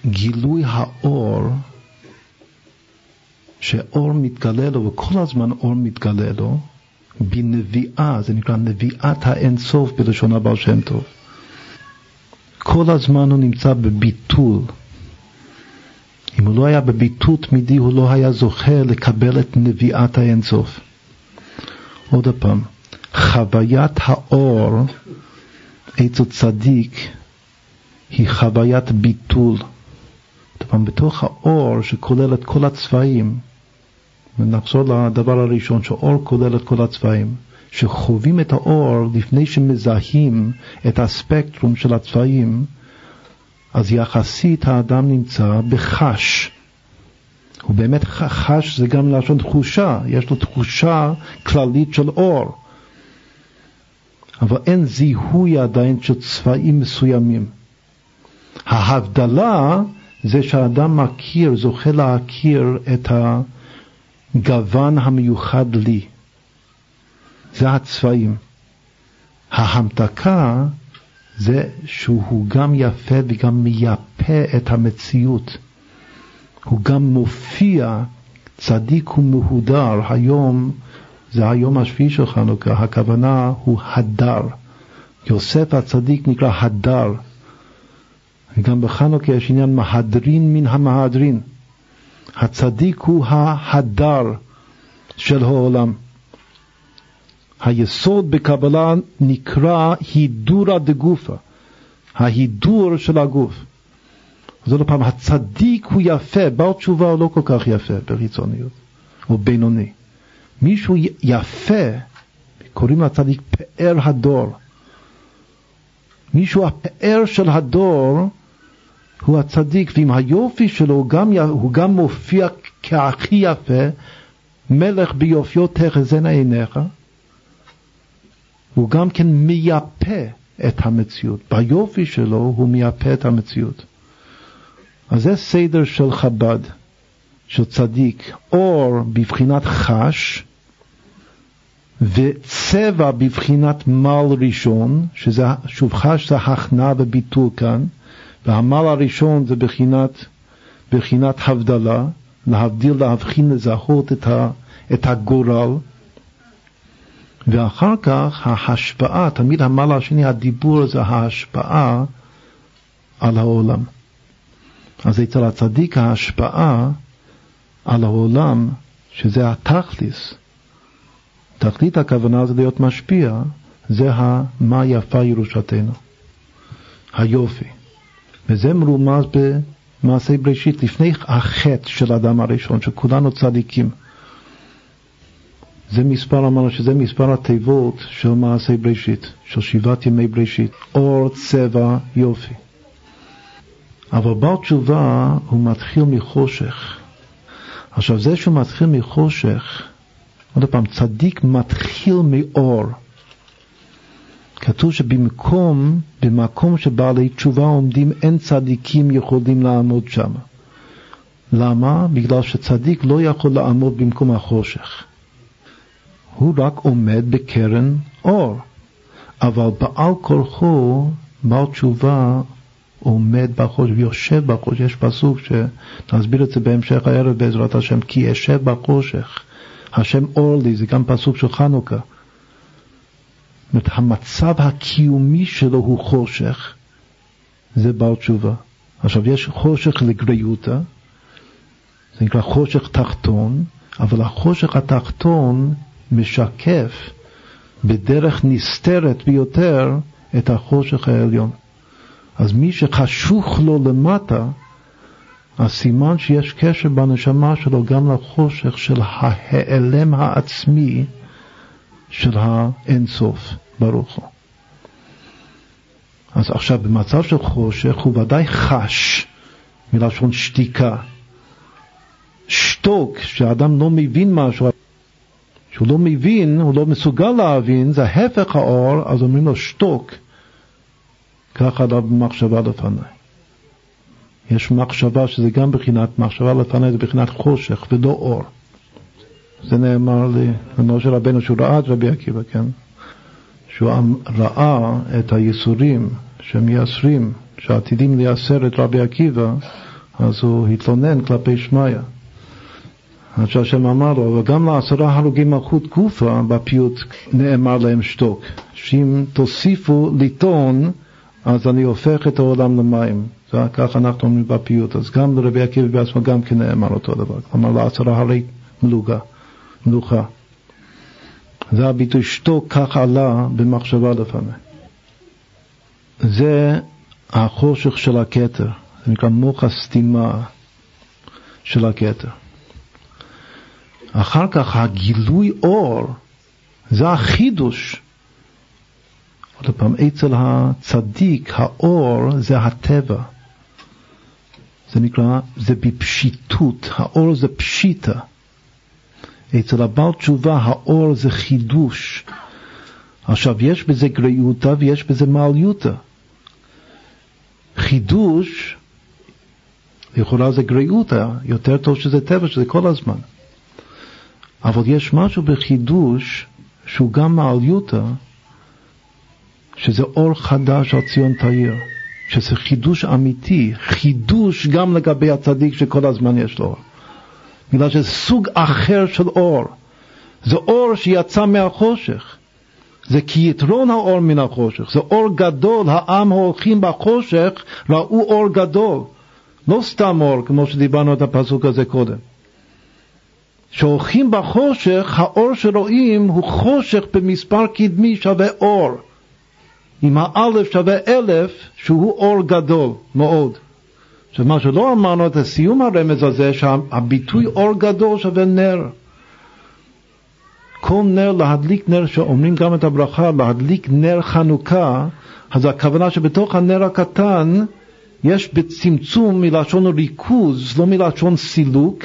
גילוי האור, שאור מתגלה לו, וכל הזמן אור מתגלה לו בנביאה, זה נקרא נביאת האינסוף בלשון הבעל שם טוב. כל הזמן הוא נמצא בביטול. אם הוא לא היה בביטול תמידי, הוא לא היה זוכה לקבל את נביאת האינסוף. עוד פעם, חוויית האור אצל צדיק היא חוויית ביטול. אבל בתוך האור שכולל את כל הצבעים, ונחזור לדבר הראשון, שהאור כולל את כל הצבעים, שחווים את האור לפני שמזהים את הספקטרום של הצבעים, אז יחסית האדם נמצא בחש. הוא באמת חש, זה גם לשון תחושה, יש לו תחושה כללית של אור. אבל אין זיהוי עדיין של צבעים מסוימים. ההבדלה זה שהאדם מכיר, זוכה להכיר את הגוון המיוחד לי. זה הצבעים. ההמתקה זה שהוא גם יפה וגם מייפה את המציאות. הוא גם מופיע, צדיק ומהודר. היום זה היום השביעי של חנוכה, הכוונה הוא הדר. יוסף הצדיק נקרא הדר. גם בחנוכה יש עניין מהדרין מן המהדרין. הצדיק הוא ההדר של העולם. היסוד בקבלה נקרא הידורא דגופא, ההידור של הגוף. זאת אומרת, הצדיק הוא יפה, בעל תשובה הוא לא כל כך יפה בחיצוניות, או בינוני. מישהו יפה, קוראים לצדיק פאר הדור. מישהו הפאר של הדור הוא הצדיק, ועם היופי שלו הוא גם מופיע כהכי יפה, מלך ביופיו תחזינה עיניך. הוא גם כן מייפה את המציאות. ביופי שלו הוא מייפה את המציאות. אז זה סדר של חב"ד, של צדיק. אור בבחינת חש, וצבע בבחינת מל ראשון, שזה, שוב חש זה הכנעה וביטול כאן, והמל הראשון זה בבחינת הבדלה, להבדיל, להבחין, לזהות את הגורל, ואחר כך ההשפעה, תמיד המעלה השני, הדיבור זה ההשפעה על העולם. אז אצל הצדיק ההשפעה על העולם, שזה התכליס, תכלית הכוונה זה להיות משפיע, זה מה יפה ירושתנו, היופי. וזה מרומז במעשה בראשית, לפני החטא של האדם הראשון, שכולנו צדיקים. זה מספר, אמרנו שזה מספר התיבות של מעשה בראשית, של 7 ימי בראשית, אור, צבע, יופי. אבל בעל תשובה הוא מתחיל מחושך. עכשיו זה שהוא מתחיל מחושך, עוד פעם, צדיק מתחיל מאור. כתוב שבמקום שבעלי תשובה עומדים, אין צדיקים יכולים לעמוד שם. למה? בגלל שצדיק לא יכול לעמוד במקום החושך. הוא רק עומד בקרן אור. אבל בעל כורחו, בעל תשובה, עומד בחושך, יושב בחושך. יש פסוק שנסביר את זה בהמשך הערב בעזרת השם, כי ישב בחושך, השם אור לי, זה גם פסוק של חנוכה. המצב הקיומי שלו הוא חושך, זה בעל תשובה. עכשיו יש חושך לגריותה, זה נקרא חושך תחתון, אבל החושך התחתון משקף בדרך נסתרת ביותר את החושך העליון. אז מי שחשוך לו למטה, הסימן שיש קשר בנשמה שלו גם לחושך של ההיעלם העצמי של האינסוף ברוך הוא. אז עכשיו במצב של חושך הוא ודאי חש, מלשון שתיקה, שתוק, שהאדם לא מבין משהו, שהוא לא מבין, הוא לא מסוגל להבין, זה ההפך האור, אז אומרים לו שתוק, ככה עליו במחשבה לפני. יש מחשבה שזה גם בחינת, מחשבה לפני זה בחינת חושך ולא אור. זה נאמר לי, למשה רבנו שהוא ראה את רבי עקיבא, כן? שהוא ראה את הייסורים שמייסרים, שעתידים לייסר את רבי עקיבא, אז הוא התלונן כלפי שמיה. אז שהשם אמר לו, אבל גם ל10 הרוגים מלכות גופה בפיוט נאמר להם שתוק. שאם תוסיפו לטון, אז אני הופך את העולם למים. כך אנחנו אומרים בפיוט. אז גם לרבי עקיבא בעצמו גם כן נאמר אותו דבר. אמר ל10 הרי מלוכה. זה הביטוי שתוק, כך עלה במחשבה לפני. זה החושך של הכתר. זה נקרא מוח הסתימה של הכתר. אחר כך הגילוי אור, זה החידוש. עוד פעם, אצל הצדיק, האור זה הטבע. זה נקרא, זה בפשיטות, האור זה פשיטה. אצל הבעל תשובה, האור זה חידוש. עכשיו, יש בזה גריעותה ויש בזה מעליותה. חידוש, יכולה זה גריעותה, יותר טוב שזה טבע, שזה כל הזמן. אבל יש משהו בחידוש, שהוא גם מעליותה, שזה אור חדש על ציון תאיר. שזה חידוש אמיתי, חידוש גם לגבי הצדיק שכל הזמן יש לו. מילה שזה סוג אחר של אור. זה אור שיצא מהחושך. זה כי יתרון האור מן החושך. זה אור גדול, העם הולכים בחושך, ראו אור גדול. לא סתם אור, כמו שדיברנו את הפסוק הזה קודם. שהולכים בחושך, האור שרואים הוא חושך במספר קדמי שווה אור. עם האלף שווה אלף, שהוא אור גדול מאוד. עכשיו מה שלא אמרנו את הסיום הרמז הזה, שהביטוי אור גדול שווה נר. כל נר, להדליק נר, שאומרים גם את הברכה, להדליק נר חנוכה, אז הכוונה שבתוך הנר הקטן, יש בצמצום מלשון ריכוז, לא מלשון סילוק,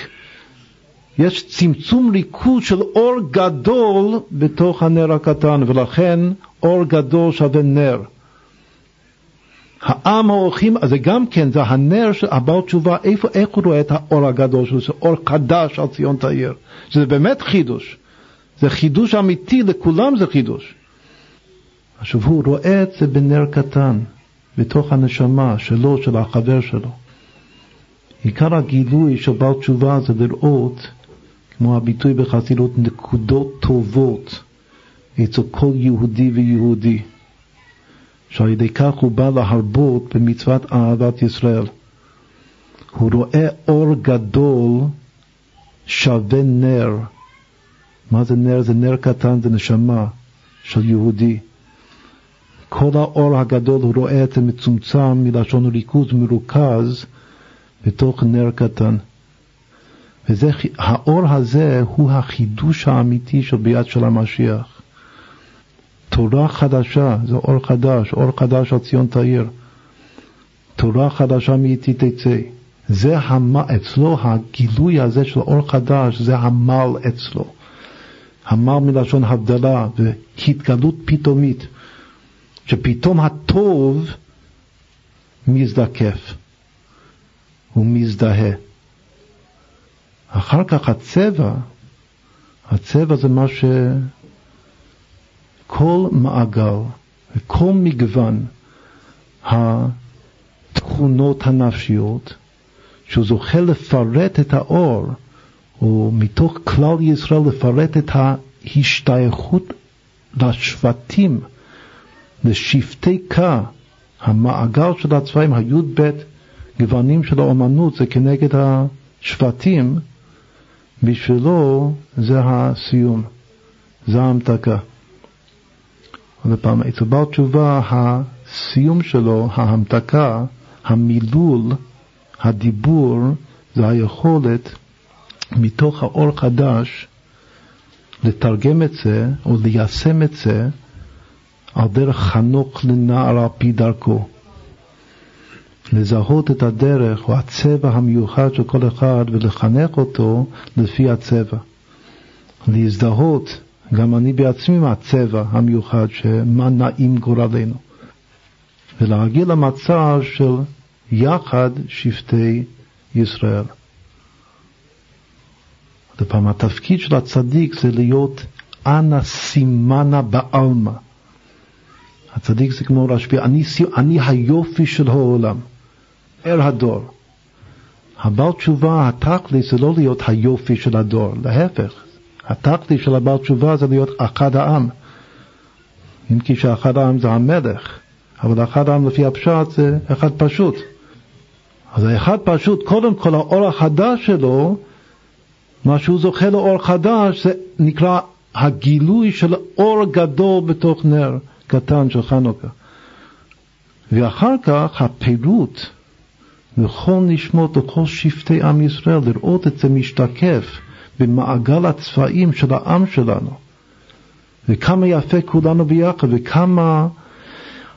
יש צמצום ריכוז של אור גדול בתוך הנר הקטן, ולכן אור גדול שווה נר. העם ההולכים, אז זה גם כן, זה הנר של הבעל תשובה, איך הוא רואה את האור הגדול שלו, זה אור חדש על ציון תאיר, שזה באמת חידוש, זה חידוש אמיתי, לכולם זה חידוש. עכשיו הוא רואה את זה בנר קטן, בתוך הנשמה שלו, של החבר שלו. עיקר הגילוי של בעל תשובה זה לראות, כמו הביטוי בחסידות, נקודות טובות אצל כל יהודי ויהודי, שעל ידי כך הוא בא להרבות במצוות אהבת ישראל. הוא רואה אור גדול שווה נר. מה זה נר? זה נר קטן, זה נשמה של יהודי. כל האור הגדול הוא רואה את המצומצם מלשון ריכוז מרוכז בתוך נר קטן. וזה, האור הזה הוא החידוש האמיתי של ביאת של המשיח. תורה חדשה, זה אור חדש, אור חדש על ציון תאיר. תורה חדשה מאיתי תצא. זה אצלו, הגילוי הזה של אור חדש, זה המל אצלו. המל מלשון הבדלה, והתגלות פתאומית, שפתאום הטוב מזדקף, הוא מזדהה. אחר כך הצבע, הצבע זה מה ש... כל מעגל, כל מגוון התכונות הנפשיות, שהוא זוכה לפרט את האור, או מתוך כלל ישראל לפרט את ההשתייכות לשבטים, לשבטי קה, המעגל של הצבעים, היוד בית, גוונים של האומנות, זה כנגד השבטים, בשבילו זה הסיום, זה ההמתקה. ולפעמים, אצל בעל תשובה, הסיום שלו, ההמתקה, המילול, הדיבור, זה היכולת מתוך האור חדש לתרגם את זה או ליישם את זה על דרך חנוך לנער על פי דרכו. לזהות את הדרך או הצבע המיוחד של כל אחד ולחנך אותו לפי הצבע. להזדהות, גם אני בעצמי מהצבע המיוחד שמה נעים גורלנו. ולהגיע למצב של יחד שבטי ישראל. לפעמים התפקיד של הצדיק זה להיות אנא סימנה בעלמא. הצדיק זה כמו רשב"י, אני היופי של העולם, ער הדור. הבעל תשובה, התכלית זה לא להיות היופי של הדור, להפך. התכלית של הבעל תשובה זה להיות אחד העם. אם כי שאחד העם זה המלך, אבל אחד העם לפי הפשט זה אחד פשוט. אז האחד פשוט, קודם כל האור החדש שלו, מה שהוא זוכה לאור חדש, זה נקרא הגילוי של אור גדול בתוך נר קטן של חנוכה. ואחר כך הפירוט, וכל נשמות וכל שבטי עם ישראל, לראות את זה משתקף במעגל הצבעים של העם שלנו. וכמה יפה כולנו ביחד, וכמה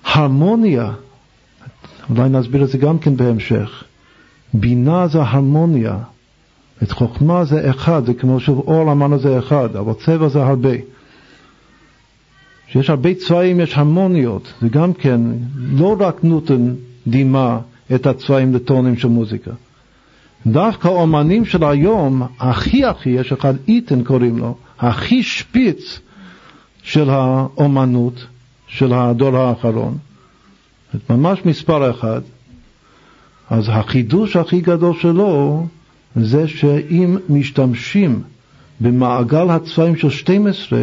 הרמוניה, אולי נסביר את זה גם כן בהמשך. בינה זה הרמוניה, את חוכמה זה אחד, זה כמו שוב אור אמרנו זה אחד, אבל צבע זה הרבה. שיש הרבה צבעים, יש המוניות, זה גם כן, לא רק נותן דימה את הצבעים לטונים של מוזיקה. דווקא האומנים של היום, הכי, יש אחד איתן קוראים לו, הכי שפיץ של האומנות של הדור האחרון. ממש מספר אחד. אז החידוש הכי גדול שלו זה שאם משתמשים במעגל הצבעים של 12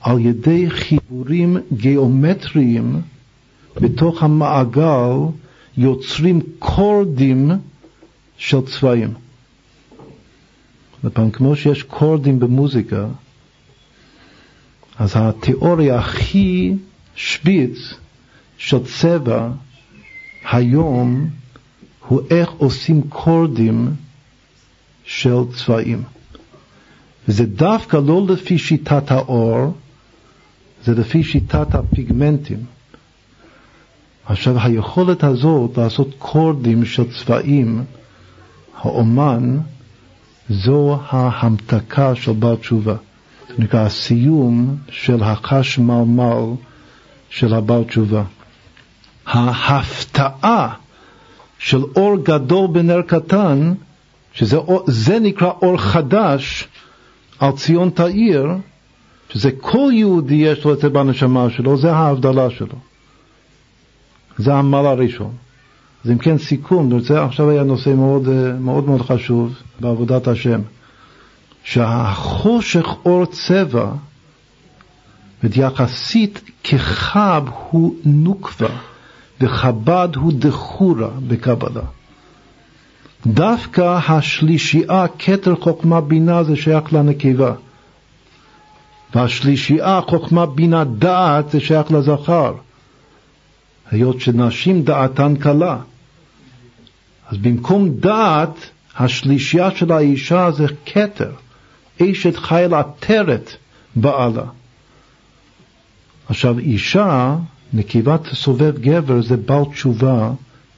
על ידי חיבורים גיאומטריים בתוך המעגל יוצרים קורדים של צבעים. לפעמים כמו שיש קורדים במוזיקה, אז התיאוריה הכי שביץ של צבע היום הוא איך עושים קורדים של צבעים. וזה דווקא לא לפי שיטת האור, זה לפי שיטת הפיגמנטים. עכשיו היכולת הזאת לעשות קורדים של צבעים, האומן, זו ההמתקה של בעל תשובה. זה נקרא הסיום של החשמלמל של הבעל תשובה. ההפתעה של אור גדול בנר קטן, שזה נקרא אור חדש על ציון תאיר, שזה כל יהודי יש לו את זה בנשמה שלו, זה ההבדלה שלו. זה המעלה הראשון. אז אם כן סיכום, זה עכשיו היה נושא מאוד מאוד, מאוד חשוב בעבודת השם, שהחושך אור צבע, ויחסית כחב הוא נוקבה, וחב"ד הוא דחורה בקבלה. דווקא השלישייה, כתר חוכמה בינה, זה שייך לנקבה. והשלישייה, חוכמה בינה דעת, זה שייך לזכר. היות שנשים דעתן קלה. אז במקום דעת, השלישייה של האישה זה כתר. אשת חיל עטרת בעלה. עכשיו אישה, נקיבת סובב גבר, זה בעל תשובה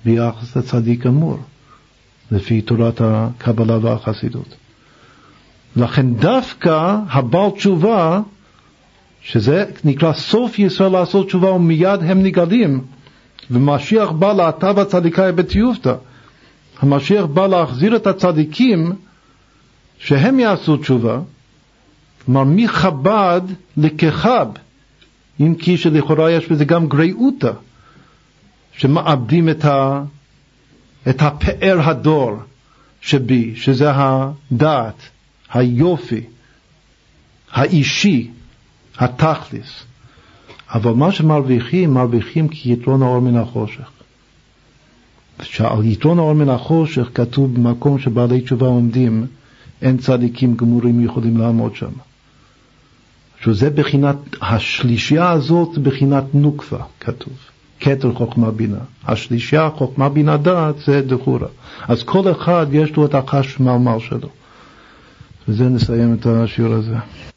ביחס לצדיק אמור. לפי תורת הקבלה והחסידות. לכן דווקא הבעל תשובה, שזה נקרא סוף ישראל לעשות תשובה, ומיד הם נגלים. ומשיח בא להטב הצדיקה בית יופתא. המשיח בא להחזיר את הצדיקים שהם יעשו תשובה. כלומר, מחב"ד לכחב, אם כי שלכאורה יש בזה גם גריעותא, שמאבדים את הפאר הדור שבי, שזה הדעת, היופי, האישי, התכלס. אבל מה שמרוויחים, מרוויחים כי יתרון האור מן החושך. שעל יתרון האור מן החושך כתוב במקום שבעלי תשובה עומדים, אין צדיקים גמורים יכולים לעמוד שם. שזה בחינת, השלישייה הזאת בחינת נוקפה, כתוב. כתר חוכמה בינה. השלישייה, חוכמה בינה דעת, זה דחורה. אז כל אחד יש לו את החשמלמל שלו. וזה נסיים את השיעור הזה.